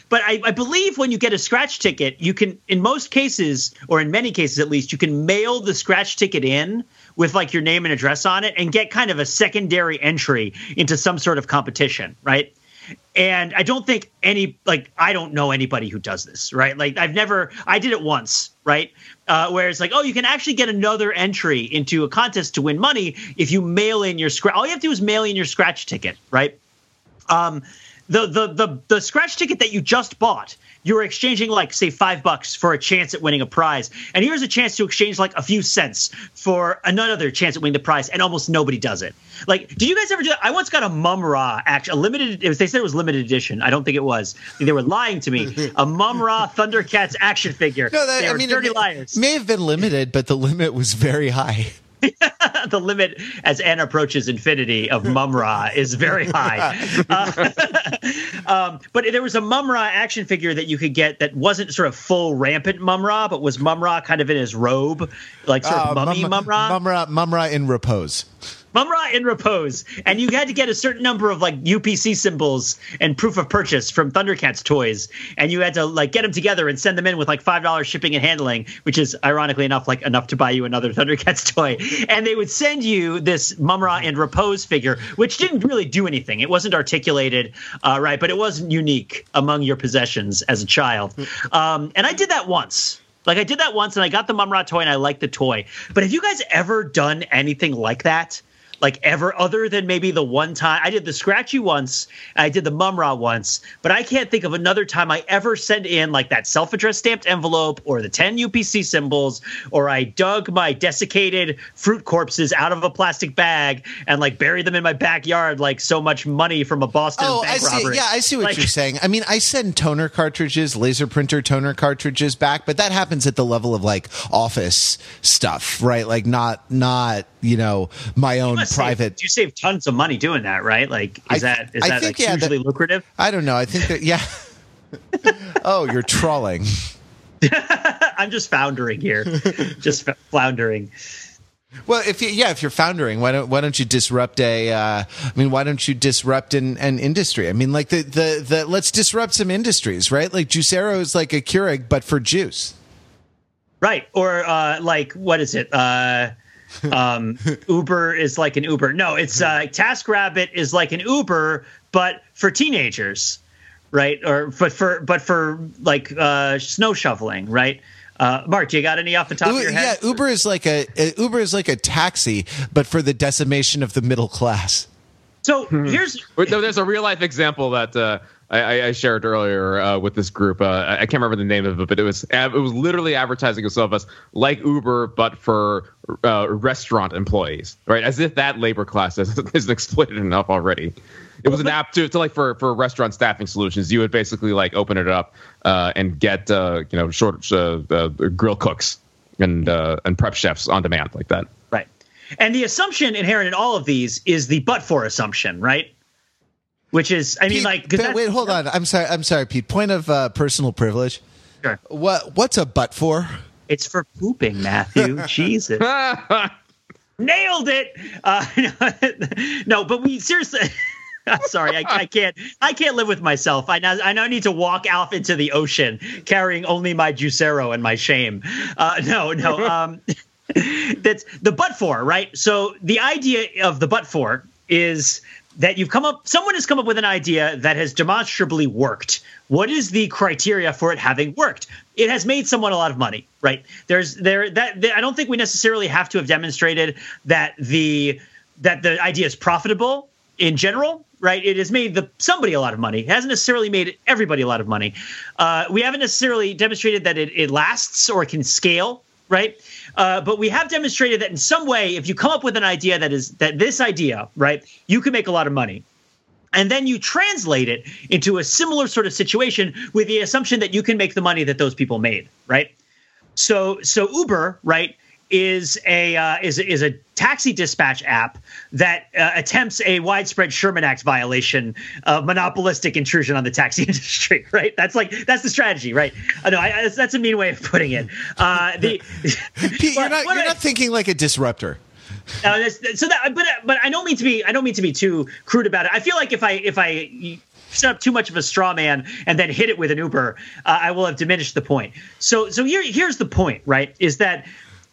But I believe when you get a scratch ticket, you can, in most cases, or in many cases at least, you can mail the scratch ticket in with like your name and address on it and get kind of a secondary entry into some sort of competition, right? And I don't think I don't know anybody who does this, right? Like I did it once, right? Where it's like, oh, you can actually get another entry into a contest to win money if you mail in your scratch. All you have to do is mail in your scratch ticket, right? The scratch ticket that you just bought, you're exchanging like, say, $5 for a chance at winning a prize. And here's a chance to exchange like a few cents for another chance at winning the prize. And almost nobody does it. Like, do you guys ever do that? I once got a Mumm-Ra, actually, they said it was limited edition. I don't think it was. They were lying to me. A Mumm-Ra Thundercats action figure. No, dirty liars. May have been limited, but the limit was very high. The limit as Anne approaches infinity of Mumm-Ra is very high. But there was a Mumm-Ra action figure that you could get that wasn't sort of full rampant Mumm-Ra, but was Mumm-Ra kind of in his robe, like sort of mummy Mumm-Ra. Mumm-Ra in repose. Mumm-Ra in repose. And you had to get a certain number of like UPC symbols and proof of purchase from Thundercats toys. And you had to like get them together and send them in with like $5 shipping and handling, which is ironically enough, like enough to buy you another Thundercats toy. And they would send you this Mumm-Ra in repose figure, which didn't really do anything. It wasn't articulated, right? But it was unique among your possessions as a child. And I did that once. Like I did that once and I got the Mumm-Ra toy and I liked the toy. But have you guys ever done anything like that? like ever, other than maybe the one time I did the Scratchy once, I did the Mumm-Ra once, but I can't think of another time I ever sent in like that self-addressed stamped envelope or the 10 UPC symbols, or I dug my desiccated fruit corpses out of a plastic bag and like buried them in my backyard like so much money from a Boston bank robbery. Yeah, I see what you're saying. I mean, I send toner cartridges, laser printer toner cartridges back, but that happens at the level of like office stuff, right? Like not you know, my own private. You save tons of money doing that, right? Like, is that hugely lucrative? I don't know. I think that, yeah. Oh, you're trawling. I'm just foundering here, just floundering. Well, if you're foundering, why don't you disrupt an industry? I mean, like the let's disrupt some industries, right? Like Juicero is like a Keurig, but for juice. Right. Or like, what is it? Uber is like an Uber. No, it's TaskRabbit is like an Uber, but for teenagers, right? Or but for like snow shoveling, right? Mark, do you got any off the top of your head? Yeah, Uber is like a taxi, but for the decimation of the middle class. So there's a real life example that I shared earlier with this group. I can't remember the name of it, but it was literally advertising itself as like Uber, but for restaurant employees, right? As if that labor class isn't exploited enough already. It was an app to like for restaurant staffing solutions. You would basically like open it up and get grill cooks and prep chefs on demand like that. Right. And the assumption inherent in all of these is the but-for assumption, right? Which is, I mean, Pete, like... wait, hold on. I'm sorry, Pete. Point of personal privilege. Sure. What's a butt for? It's for pooping, Matthew. Jesus. Nailed it! No, but we seriously... I'm sorry, I can't live with myself. I now need to walk out into the ocean carrying only my Juicero and my shame. That's the but for, right? So the idea of the but for is... that someone has come up with an idea that has demonstrably worked. What is the criteria for it having worked? It has made someone a lot of money, right? I don't think we necessarily have to have demonstrated that the idea is profitable in general, right? It has made somebody a lot of money. It hasn't necessarily made everybody a lot of money. We haven't necessarily demonstrated that it lasts or can scale, right? But we have demonstrated that in some way, if you come up with an idea that this idea, right, you can make a lot of money. And then you translate it into a similar sort of situation with the assumption that you can make the money that those people made, right? So Uber, right, is a taxi dispatch app that attempts a widespread Sherman Act violation of monopolistic intrusion on the taxi industry, right? That's the strategy, right? No, that's a mean way of putting it. Pete, you're not thinking like a disruptor. But I don't mean to be too crude about it. I feel like if I set up too much of a straw man and then hit it with an Uber, I will have diminished the point. So here's the point, right? Is that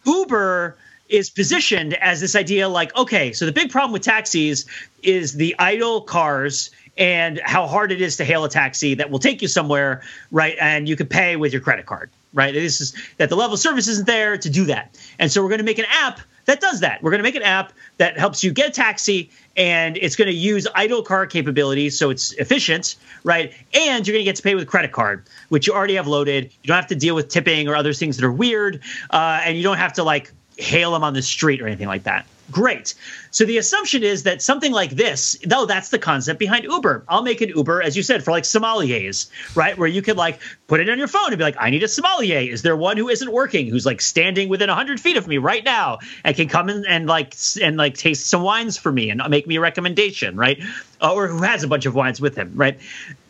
Uber is positioned as this idea like, okay, so the big problem with taxis is the idle cars and how hard it is to hail a taxi that will take you somewhere, right? And you can pay with your credit card, right? This is that the level of service isn't there to do that. And so we're going to make an app that does that. We're going to make an app that helps you get a taxi, and it's going to use idle car capabilities, so it's efficient, right? And you're going to get to pay with credit card, which you already have loaded. You don't have to deal with tipping or other things that are weird, and you don't have to, like, hail them on the street or anything like that. Great. So the assumption is that something like this, though, that's the concept behind Uber. I'll make an Uber, as you said, for like sommeliers, right? Where you could like put it on your phone and be like, I need a sommelier. Is there one who isn't working, who's like standing within 100 feet of me right now and can come in and like taste some wines for me and make me a recommendation, right? Or who has a bunch of wines with him, right?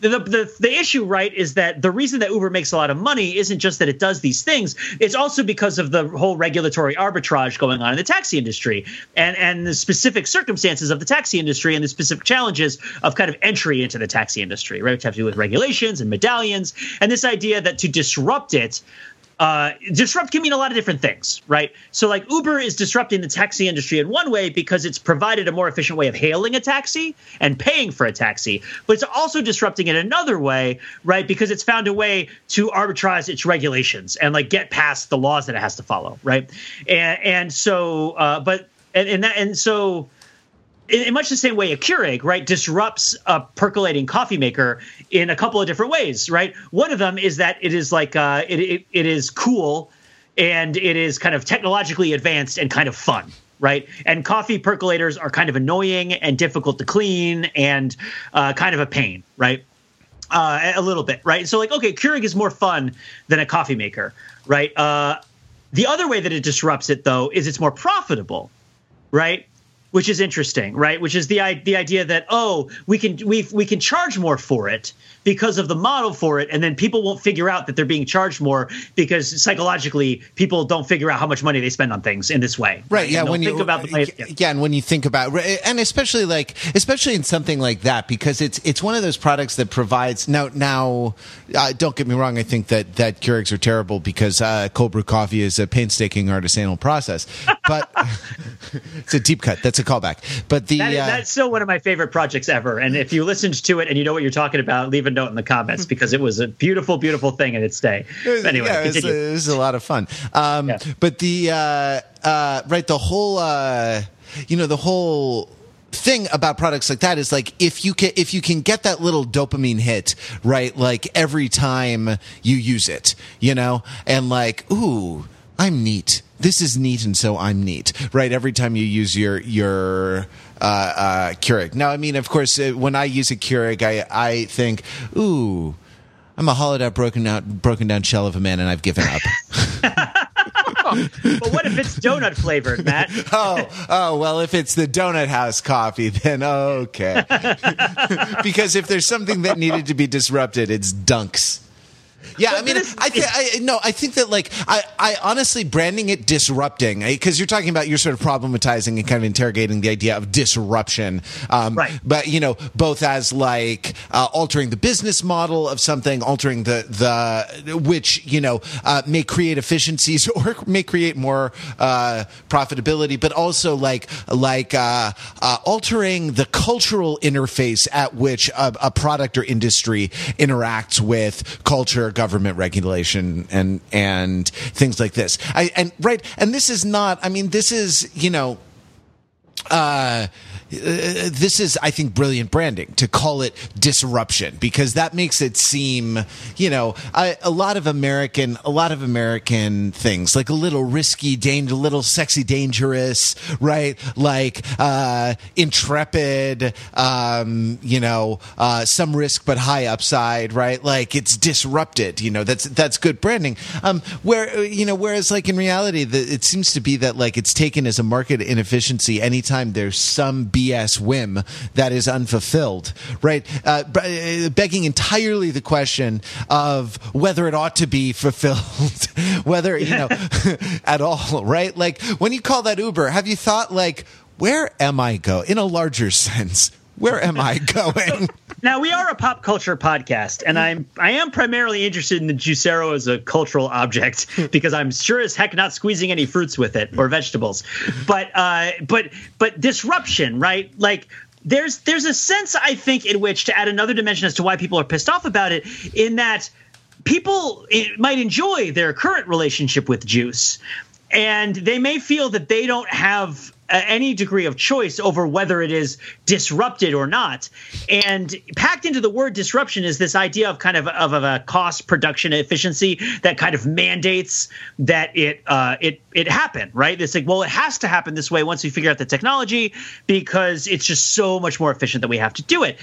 The issue, right, is that the reason that Uber makes a lot of money isn't just that it does these things. It's also because of the whole regulatory arbitrage going on in the taxi industry and the specific circumstances of the taxi industry and the specific challenges of kind of entry into the taxi industry, right, which have to do with regulations and medallions and this idea that to disrupt it, disrupt can mean a lot of different things, right? So like Uber is disrupting the taxi industry in one way because it's provided a more efficient way of hailing a taxi and paying for a taxi, but it's also disrupting it another way, right? Because it's found a way to arbitrage its regulations and like get past the laws that it has to follow, right? And so, in much the same way a Keurig, right, disrupts a percolating coffee maker in a couple of different ways, right? One of them is that it is like it is cool and it is kind of technologically advanced and kind of fun, right? And coffee percolators are kind of annoying and difficult to clean and kind of a pain, right? A little bit, right? So like, okay, Keurig is more fun than a coffee maker, right? The other way that it disrupts it, though, is it's more profitable, right? Which is interesting, right? Which is the idea that, oh, we can charge more for it because of the model for it, and then people won't figure out that they're being charged more because psychologically people don't figure out how much money they spend on things in this way. Right? Yeah. When you think about the place, and when you think about, and especially in something like that, because it's one of those products that provides. Now, don't get me wrong. I think that Keurigs are terrible because cold brew coffee is a painstaking artisanal process, but it's a deep cut. That's a callback, but that's still one of my favorite projects ever. And if you listened to it and you know what you're talking about, leave a note in the comments because it was a beautiful, beautiful thing in its day. Anyway, it was a lot of fun. But the whole thing about products like that is like if you can get that little dopamine hit, right? Like every time you use it, you know, and like, ooh, I'm neat. This is neat, and so I'm neat, right? Every time you use your Keurig. Now, I mean, of course, when I use a Keurig, I think, ooh, I'm a hollowed out, broken down shell of a man, and I've given up. But what if it's donut flavored, Matt? Oh, well, if it's the Donut House coffee, then okay. Because if there's something that needed to be disrupted, it's Dunks. Yeah, I mean, I think that honestly branding it disrupting, because you're talking about, you're sort of problematizing and kind of interrogating the idea of disruption, right? But you know, both as like altering the business model of something, altering the which you know may create efficiencies or may create more profitability, but also like altering the cultural interface at which a product or industry interacts with culture, government regulation, and things like this. This is, I think, brilliant branding to call it disruption, because that makes it seem, you know, a lot of American things, like a little risky, danger, a little sexy, dangerous, right? Like intrepid, some risk but high upside, right? Like it's disrupted, you know. That's good branding. Whereas like in reality, it seems to be that like it's taken as a market inefficiency anytime there's some BS whim that is unfulfilled, right? Begging entirely the question of whether it ought to be fulfilled, whether, you know, at all, right? Like when you call that Uber, have you thought like, where am I going in a larger sense? Where am I going? Now, we are a pop culture podcast, and I am primarily interested in the Juicero as a cultural object because I'm sure as heck not squeezing any fruits with it or vegetables. But disruption, right? Like there's a sense, I think, in which to add another dimension as to why people are pissed off about it, in that people might enjoy their current relationship with juice, and they may feel that they don't have any degree of choice over whether it is disrupted or not. And packed into the word disruption is this idea of kind of a cost production efficiency that kind of mandates that it happen, right? It's like, well, it has to happen this way once we figure out the technology, because it's just so much more efficient that we have to do it.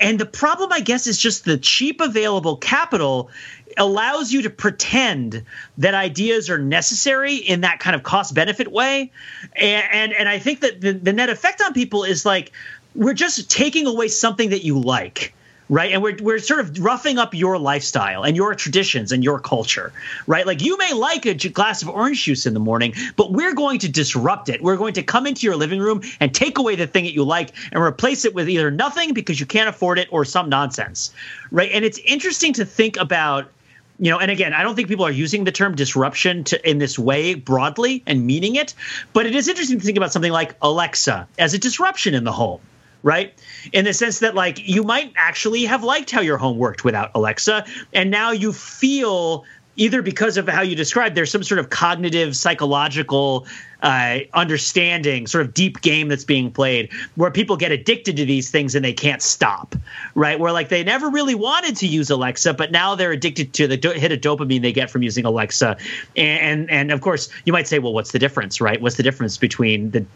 And the problem, I guess, is just the cheap available capital allows you to pretend that ideas are necessary in that kind of cost-benefit way. And I think that the net effect on people is like, we're just taking away something that you like, right? And we're sort of roughing up your lifestyle and your traditions and your culture, right? Like you may like a glass of orange juice in the morning, but we're going to disrupt it. We're going to come into your living room and take away the thing that you like and replace it with either nothing because you can't afford it or some nonsense, right? And it's interesting to think about, you know, and again, I don't think people are using the term disruption in this way broadly and meaning it, but it is interesting to think about something like Alexa as a disruption in the home, right? In the sense that like you might actually have liked how your home worked without Alexa, and now you feel either because of how you described, there's some sort of cognitive, psychological understanding, sort of deep game that's being played where people get addicted to these things and they can't stop, right? Where like they never really wanted to use Alexa, but now they're addicted to the hit of dopamine they get from using Alexa. And of course, you might say, well, what's the difference, right? What's the difference between the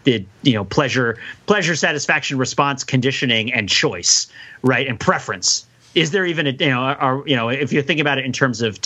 pleasure, satisfaction, response, conditioning, and choice, right? And preference. Is there even if you're thinking about it in terms of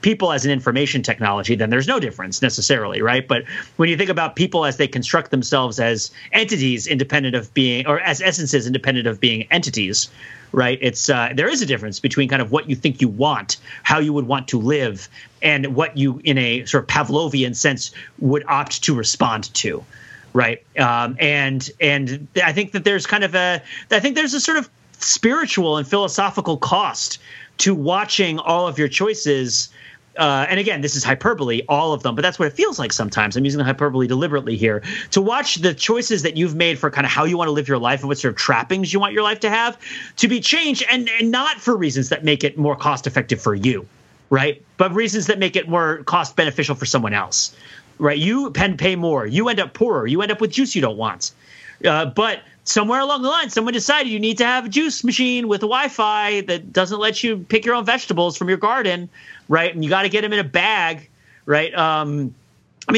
people as an information technology, then there's no difference necessarily, right? But when you think about people as they construct themselves as entities independent of being, or as essences independent of being entities, right? It's there is a difference between kind of what you think you want, how you would want to live, and what you, in a sort of Pavlovian sense, would opt to respond to, right? And I think that there's kind of a sort of spiritual and philosophical cost to watching all of your choices. And again, this is hyperbole, all of them, but that's what it feels like sometimes. I'm using the hyperbole deliberately here, to watch the choices that you've made for kind of how you want to live your life and what sort of trappings you want your life to have to be changed, and not for reasons that make it more cost effective for you, right? But reasons that make it more cost beneficial for someone else, right? You can pay more, you end up poorer, you end up with juice you don't want. But somewhere along the line, someone decided you need to have a juice machine with a Wi-Fi that doesn't let you pick your own vegetables from your garden, right? And you got to get them in a bag, right? I mean,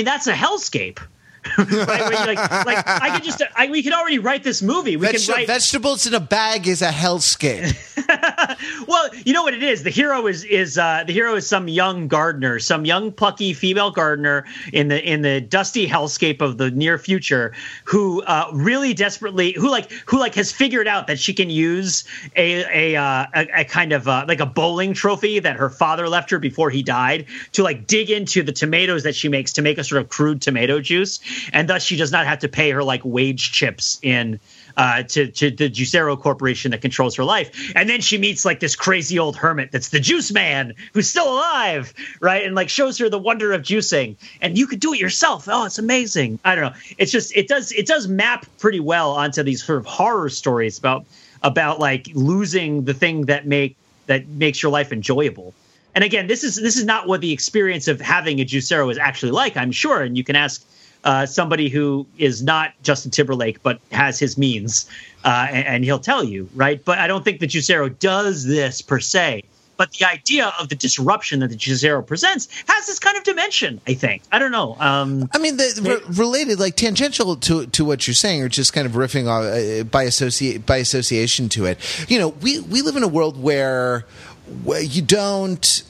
that's a hellscape. Right? Like we could already write this movie. We can write vegetables in a bag is a hellscape. Well, you know what it is. The hero is some young gardener, some young plucky female gardener in the dusty hellscape of the near future, who really desperately has figured out that she can use a kind of a bowling trophy that her father left her before he died to like dig into the tomatoes that she makes to make a sort of crude tomato juice. And thus she does not have to pay her like wage chips to the Juicero corporation that controls her life. And then she meets like this crazy old hermit that's the juice man who's still alive, right? And like shows her the wonder of juicing. And you could do it yourself. Oh, it's amazing. I don't know. It's just it does map pretty well onto these sort of horror stories about like losing the thing that makes your life enjoyable. And again, this is not what the experience of having a Juicero is actually like, I'm sure. And you can ask somebody who is not Justin Timberlake but has his means, and he'll tell you, right? But I don't think that Juicero does this per se. But the idea of the disruption that the Juicero presents has this kind of dimension, I think. I don't know. I mean, related, like tangential to what you're saying, or just kind of riffing on, by association to it. You know, we live in a world where you don't.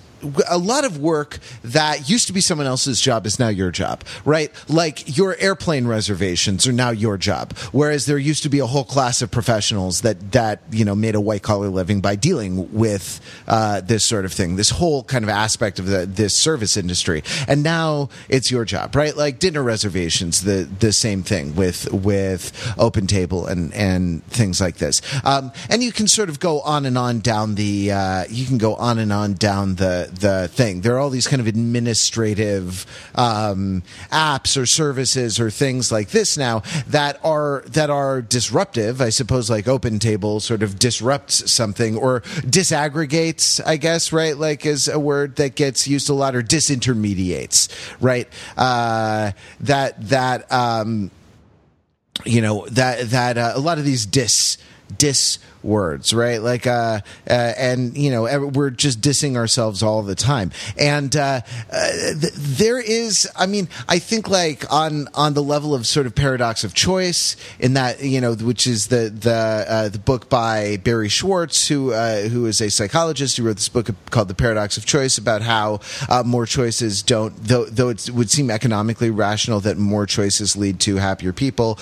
A lot of work that used to be someone else's job is now your job, right? Like your airplane reservations are now your job, whereas there used to be a whole class of professionals that made a white-collar living by dealing with this sort of thing, this whole kind of aspect of this service industry. And now it's your job, right? Like dinner reservations, the same thing with OpenTable and things like this. And you can sort of go on and on down the thing. There are all these kind of administrative apps or services or things like this now that are disruptive. I suppose like OpenTable sort of disrupts something, or disaggregates, I guess, right? Like is a word that gets used a lot, or disintermediates, right? That a lot of these dis words, right? Like, we're just dissing ourselves all the time. And there is, I mean, I think like on the level of sort of paradox of choice, in that, you know, which is the book by Barry Schwartz, who is a psychologist who wrote this book called The Paradox of Choice, about how more choices don't, though it would seem economically rational that more choices lead to happier people.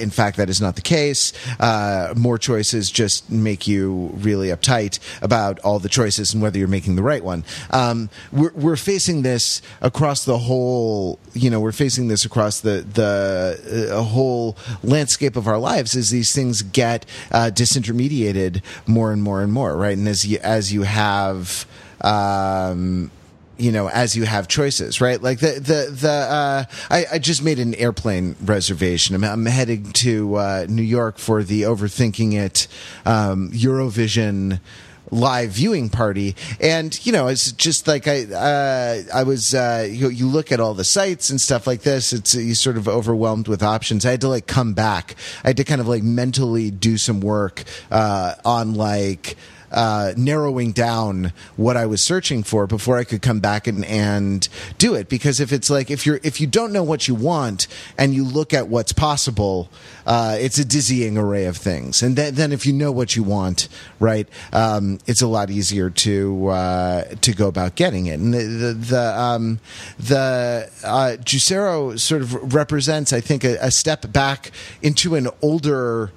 In fact, that is not the case. More choices just make you really uptight about all the choices and whether you're making the right one. We're facing this across the whole, you know, we're facing this across the whole landscape of our lives as these things get disintermediated more and more and more, right? And as you have choices, right? Like I just made an airplane reservation. I'm heading to New York for the Overthinking It Eurovision live viewing party. And, you know, it's just like I was you look at all the sites and stuff like this. It's you sort of overwhelmed with options. I had to like come back. I had to kind of like mentally do some work on like narrowing down what I was searching for before I could come back and do it. Because if it's like if you don't know what you want and you look at what's possible, it's a dizzying array of things. And then if you know what you want, right, it's a lot easier to go about getting it. And the Juicero sort of represents, I think, a step back into an older.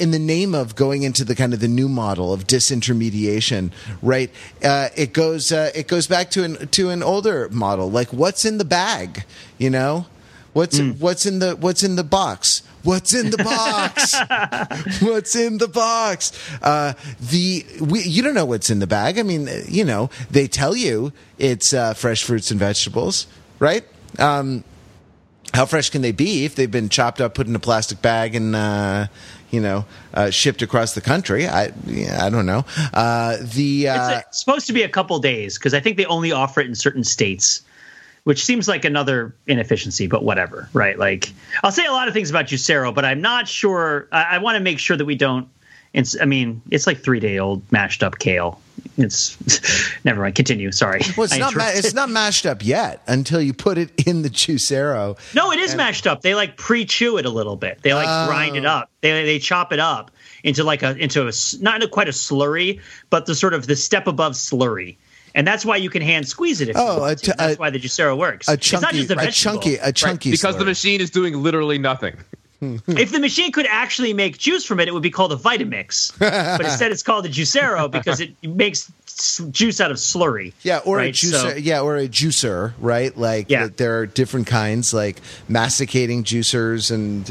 In the name of going into the kind of the new model of disintermediation, right? It goes back to an older model. Like, what's in the bag? You know, what's in the box? What's in the box? What's in the box? You don't know what's in the bag. I mean, you know, they tell you it's fresh fruits and vegetables, right? How fresh can they be if they've been chopped up, put in a plastic bag, and shipped across the country? I don't know. It's supposed to be a couple days because I think they only offer it in certain states, which seems like another inefficiency. But whatever, right? Like I'll say a lot of things about Juicero, but I'm not sure. I want to make sure that we don't. It's like 3-day old mashed up kale. It's never mind. Continue. Sorry. Well, it's not mashed up yet until you put it in the Juicero. No, it is mashed up. They like pre-chew it a little bit. They like grind it up. They chop it up into like into a not quite a slurry, but the sort of the step above slurry. And that's why you can hand squeeze it. That's why the Juicero works. It's not just a vegetable. A chunky, right? Because the machine is doing literally nothing. If the machine could actually make juice from it, it would be called a Vitamix. But instead, it's called a Juicero because it makes juice out of slurry. Yeah, or right? A juicer, right? Like there are different kinds, like masticating juicers and.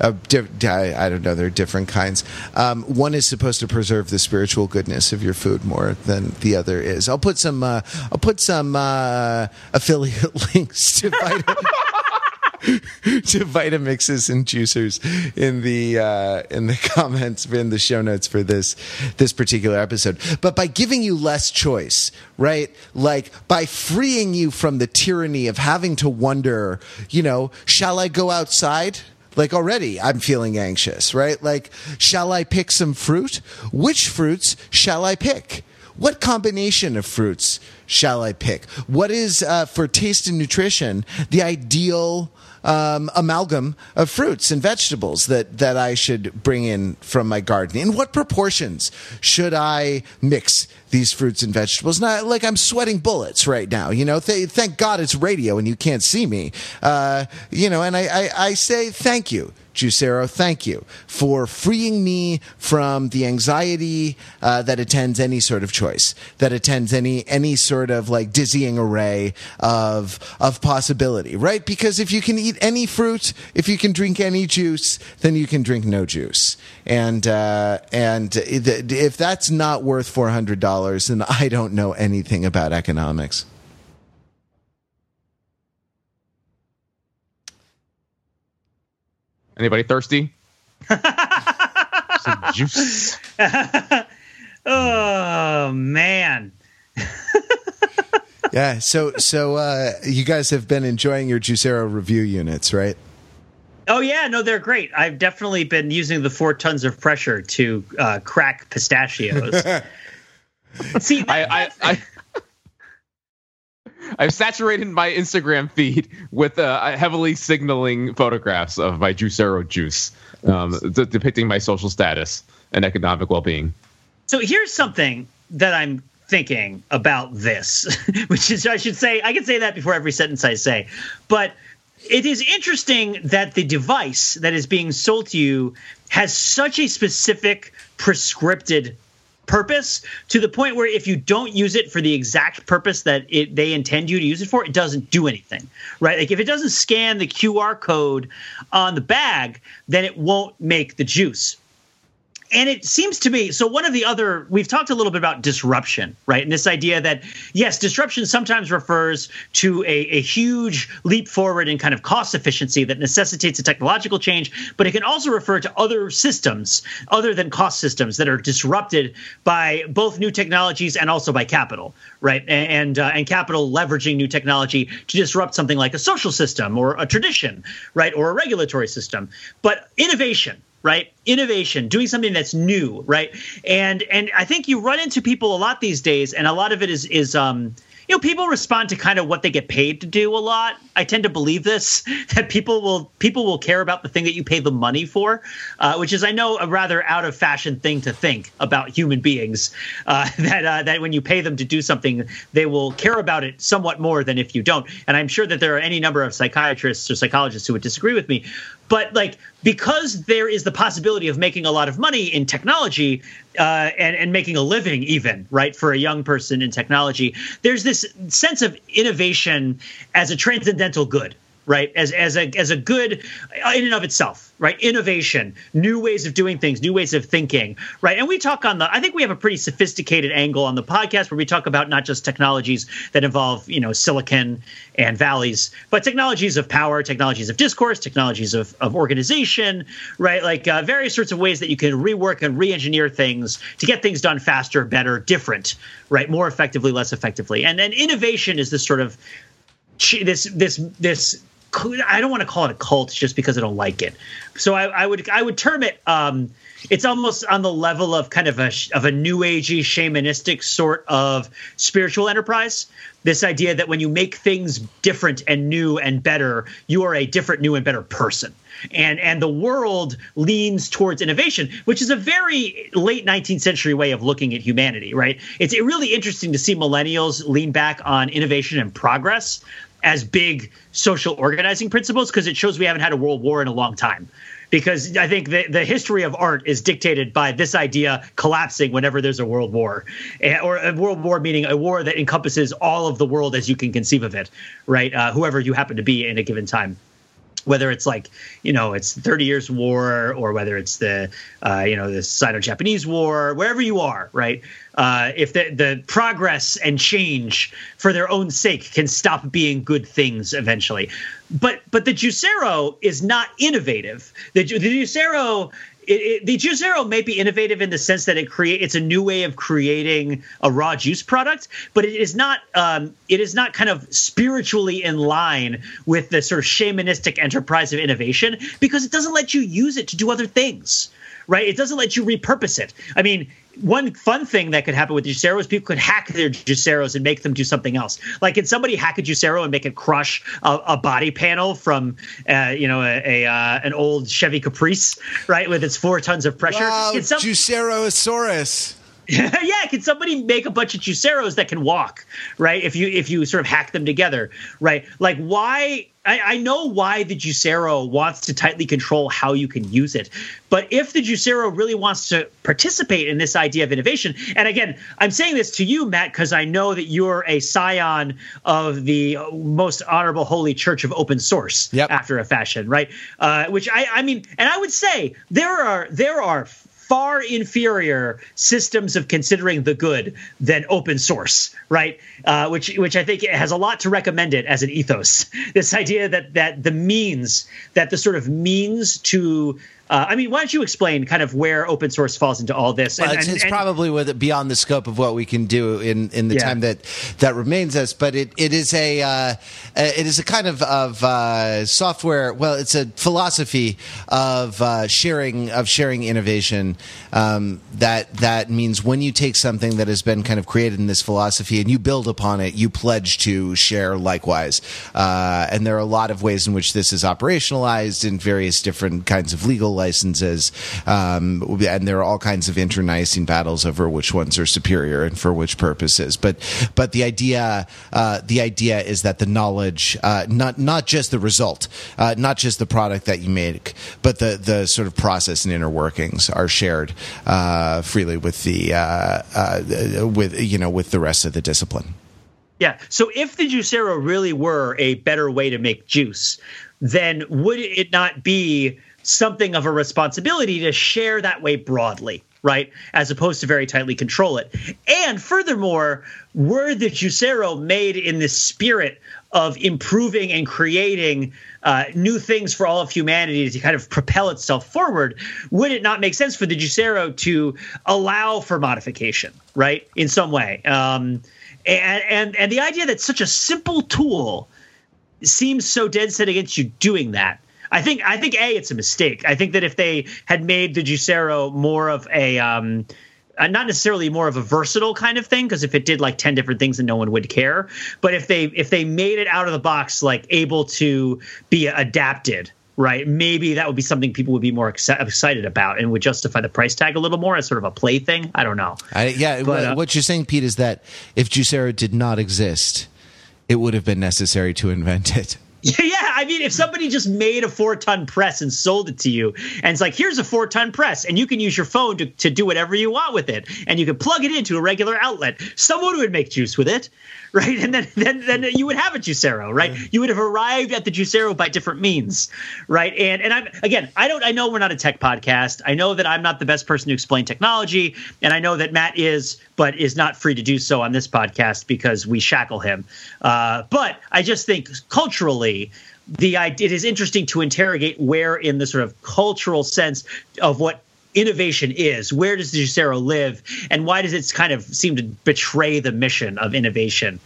I don't know. There are different kinds. One is supposed to preserve the spiritual goodness of your food more than the other is. I'll put some. I'll put some affiliate links to Vitamix. to Vitamixes and juicers in the comments in the show notes for this particular episode. But by giving you less choice, right? Like by freeing you from the tyranny of having to wonder, you know, shall I go outside? Like already I'm feeling anxious, right? Like, shall I pick some fruit? Which fruits shall I pick? What combination of fruits shall I pick? What is for taste and nutrition the ideal amalgam of fruits and vegetables that I should bring in from my garden? In what proportions should I mix these fruits and vegetables? Not like I'm sweating bullets right now, you know. Thank God it's radio and you can't see me, you know. And I say thank you, Juicero. Thank you for freeing me from the anxiety that attends any sort of choice, that attends any sort of like dizzying array of possibility, right? Because if you can eat any fruit, if you can drink any juice, then you can drink no juice. And if that's not worth $400, then I don't know anything about economics. Anybody thirsty? Some juice. Oh man. Yeah. So you guys have been enjoying your Juicero review units, right? Oh yeah, no, they're great. I've definitely been using the 4 tons of pressure to crack pistachios. See, I've saturated my Instagram feed with heavily signaling photographs of my Juicero juice, depicting my social status and economic well-being. So here's something that I'm thinking about this, which is I can say that before every sentence I say, but it is interesting that the device that is being sold to you has such a specific prescripted purpose to the point where if you don't use it for the exact purpose that they intend you to use it for, it doesn't do anything, right? Like if it doesn't scan the QR code on the bag, then it won't make the juice. And it seems to me, so one of the other, we've talked a little bit about disruption, right? And this idea that, yes, disruption sometimes refers to a huge leap forward in kind of cost efficiency that necessitates a technological change, but it can also refer to other systems, other than cost systems, that are disrupted by both new technologies and also by capital, right? And capital leveraging new technology to disrupt something like a social system or a tradition, right? Or a regulatory system. But innovation, right? Innovation, doing something that's new, right? And I think you run into people a lot these days, and a lot of it is you know, people respond to kind of what they get paid to do a lot. I tend to believe this, that people will care about the thing that you pay them money for, which is, I know, a rather out of fashion thing to think about human beings, that when you pay them to do something, they will care about it somewhat more than if you don't. And I'm sure that there are any number of psychiatrists or psychologists who would disagree with me. But like, because there is the possibility of making a lot of money in technology, and making a living even, right, for a young person in technology, there's this sense of innovation as a transcendental good, right, as a good in and of itself, right? Innovation, new ways of doing things, new ways of thinking, right? And we talk on I think we have a pretty sophisticated angle on the podcast where we talk about not just technologies that involve, you know, silicon and valleys, but technologies of power, technologies of discourse, technologies of organization, right? Like various sorts of ways that you can rework and re-engineer things to get things done faster, better, different, right? More effectively, less effectively. And then innovation is this sort of this I don't want to call it a cult just because I don't like it. So I would term it. It's almost on the level of kind of a new agey shamanistic sort of spiritual enterprise. This idea that when you make things different and new and better, you are a different, new and better person. And the world leans towards innovation, which is a very late 19th century way of looking at humanity, right? It's really interesting to see millennials lean back on innovation and progress as big social organizing principles, because it shows we haven't had a world war in a long time. Because I think the history of art is dictated by this idea collapsing whenever there's a world war, or a world war meaning a war that encompasses all of the world as you can conceive of it, right? Whoever you happen to be in a given time. Whether it's like, you know, it's the 30 Years' War, or whether it's the, you know, the Sino-Japanese War, wherever you are, right? If the progress and change for their own sake can stop being good things eventually. But the Juicero is not innovative. The Juicero may be innovative in the sense that it's a new way of creating a raw juice product, but it is not kind of spiritually in line with the sort of shamanistic enterprise of innovation, because it doesn't let you use it to do other things, right? It doesn't let you repurpose it. I mean, one fun thing that could happen with Juicero is people could hack their Juiceros and make them do something else. Like, can somebody hack a Juicero and make it crush a body panel from, you know, an old Chevy Caprice, right, with its 4 tons of pressure? Wow, Juicerosaurus. Yeah, can somebody make a bunch of Juiceros that can walk, right? If you sort of hack them together, right? Like, why? I know why the Juicero wants to tightly control how you can use it. But if the Juicero really wants to participate in this idea of innovation, and again, I'm saying this to you, Matt, because I know that you're a scion of the most honorable holy church of open source, yep, after a fashion, right? Which I mean, and I would say there are far inferior systems of considering the good than open source, right? Which I think has a lot to recommend it as an ethos. This idea that the sort of means to I mean, why don't you explain kind of where open source falls into all this? Well, it's probably beyond the scope of what we can do in the time that remains us. But it is a kind of software. Well, it's a philosophy of sharing innovation. That means when you take something that has been kind of created in this philosophy and you build upon it, you pledge to share likewise. And there are a lot of ways in which this is operationalized in various different kinds of legal licenses, and there are all kinds of internecine battles over which ones are superior and for which purposes. But the idea is that the knowledge, not just the result, not just the product that you make, but the sort of process and inner workings are shared freely with with the rest of the discipline. Yeah. So if the Juicero really were a better way to make juice, then would it not be something of a responsibility to share that way broadly, right, as opposed to very tightly control it. And furthermore, were the Juicero made in the spirit of improving and creating new things for all of humanity to kind of propel itself forward, would it not make sense for the Juicero to allow for modification, right, in some way? And the idea that such a simple tool seems so dead set against you doing that, I think A, it's a mistake. I think that if they had made the Juicero more of a not necessarily more of a versatile kind of thing, because if it did like 10 different things and no one would care, but if they made it out of the box, like able to be adapted, right, maybe that would be something people would be more excited about and would justify the price tag a little more as sort of a play thing. I don't know. What you're saying, Pete, is that if Juicero did not exist, it would have been necessary to invent it. Yeah, I mean, if somebody just made a 4-ton press and sold it to you, and it's like, here's a 4-ton press, and you can use your phone to do whatever you want with it, and you can plug it into a regular outlet, someone would make juice with it, right? And then you would have a Juicero, right? Yeah. You would have arrived at the Juicero by different means, right? And I'm, again, I know we're not a tech podcast. I know that I'm not the best person to explain technology, and I know that Matt is, but is not free to do so on this podcast because we shackle him. But I just think culturally, it is interesting to interrogate where in the sort of cultural sense of what innovation is, where does the Juicero live, and why does it kind of seem to betray the mission of innovation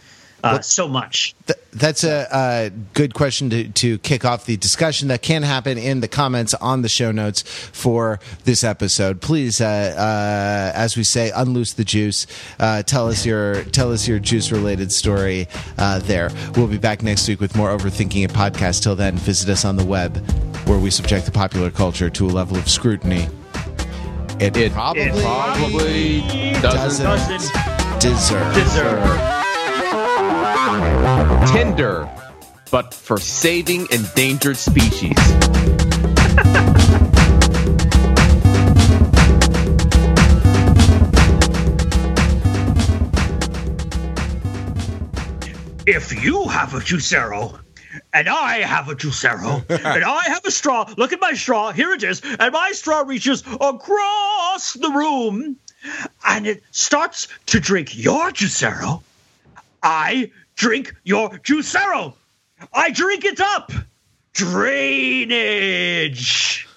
so much? That's a good question to kick off the discussion that can happen in the comments on the show notes for this episode. Please, as we say, unloose the juice. Tell us your juice-related story there. We'll be back next week with more Overthinking It podcast. Till then, visit us on the web, where we subject the popular culture to a level of scrutiny it probably doesn't deserve. Tinder, but for saving endangered species. If you have a Juicero, and I have a Juicero, and I have a straw, look at my straw, here it is, and my straw reaches across the room, and it starts to drink your Juicero, I drink your Juicero. I drink it up. Drainage.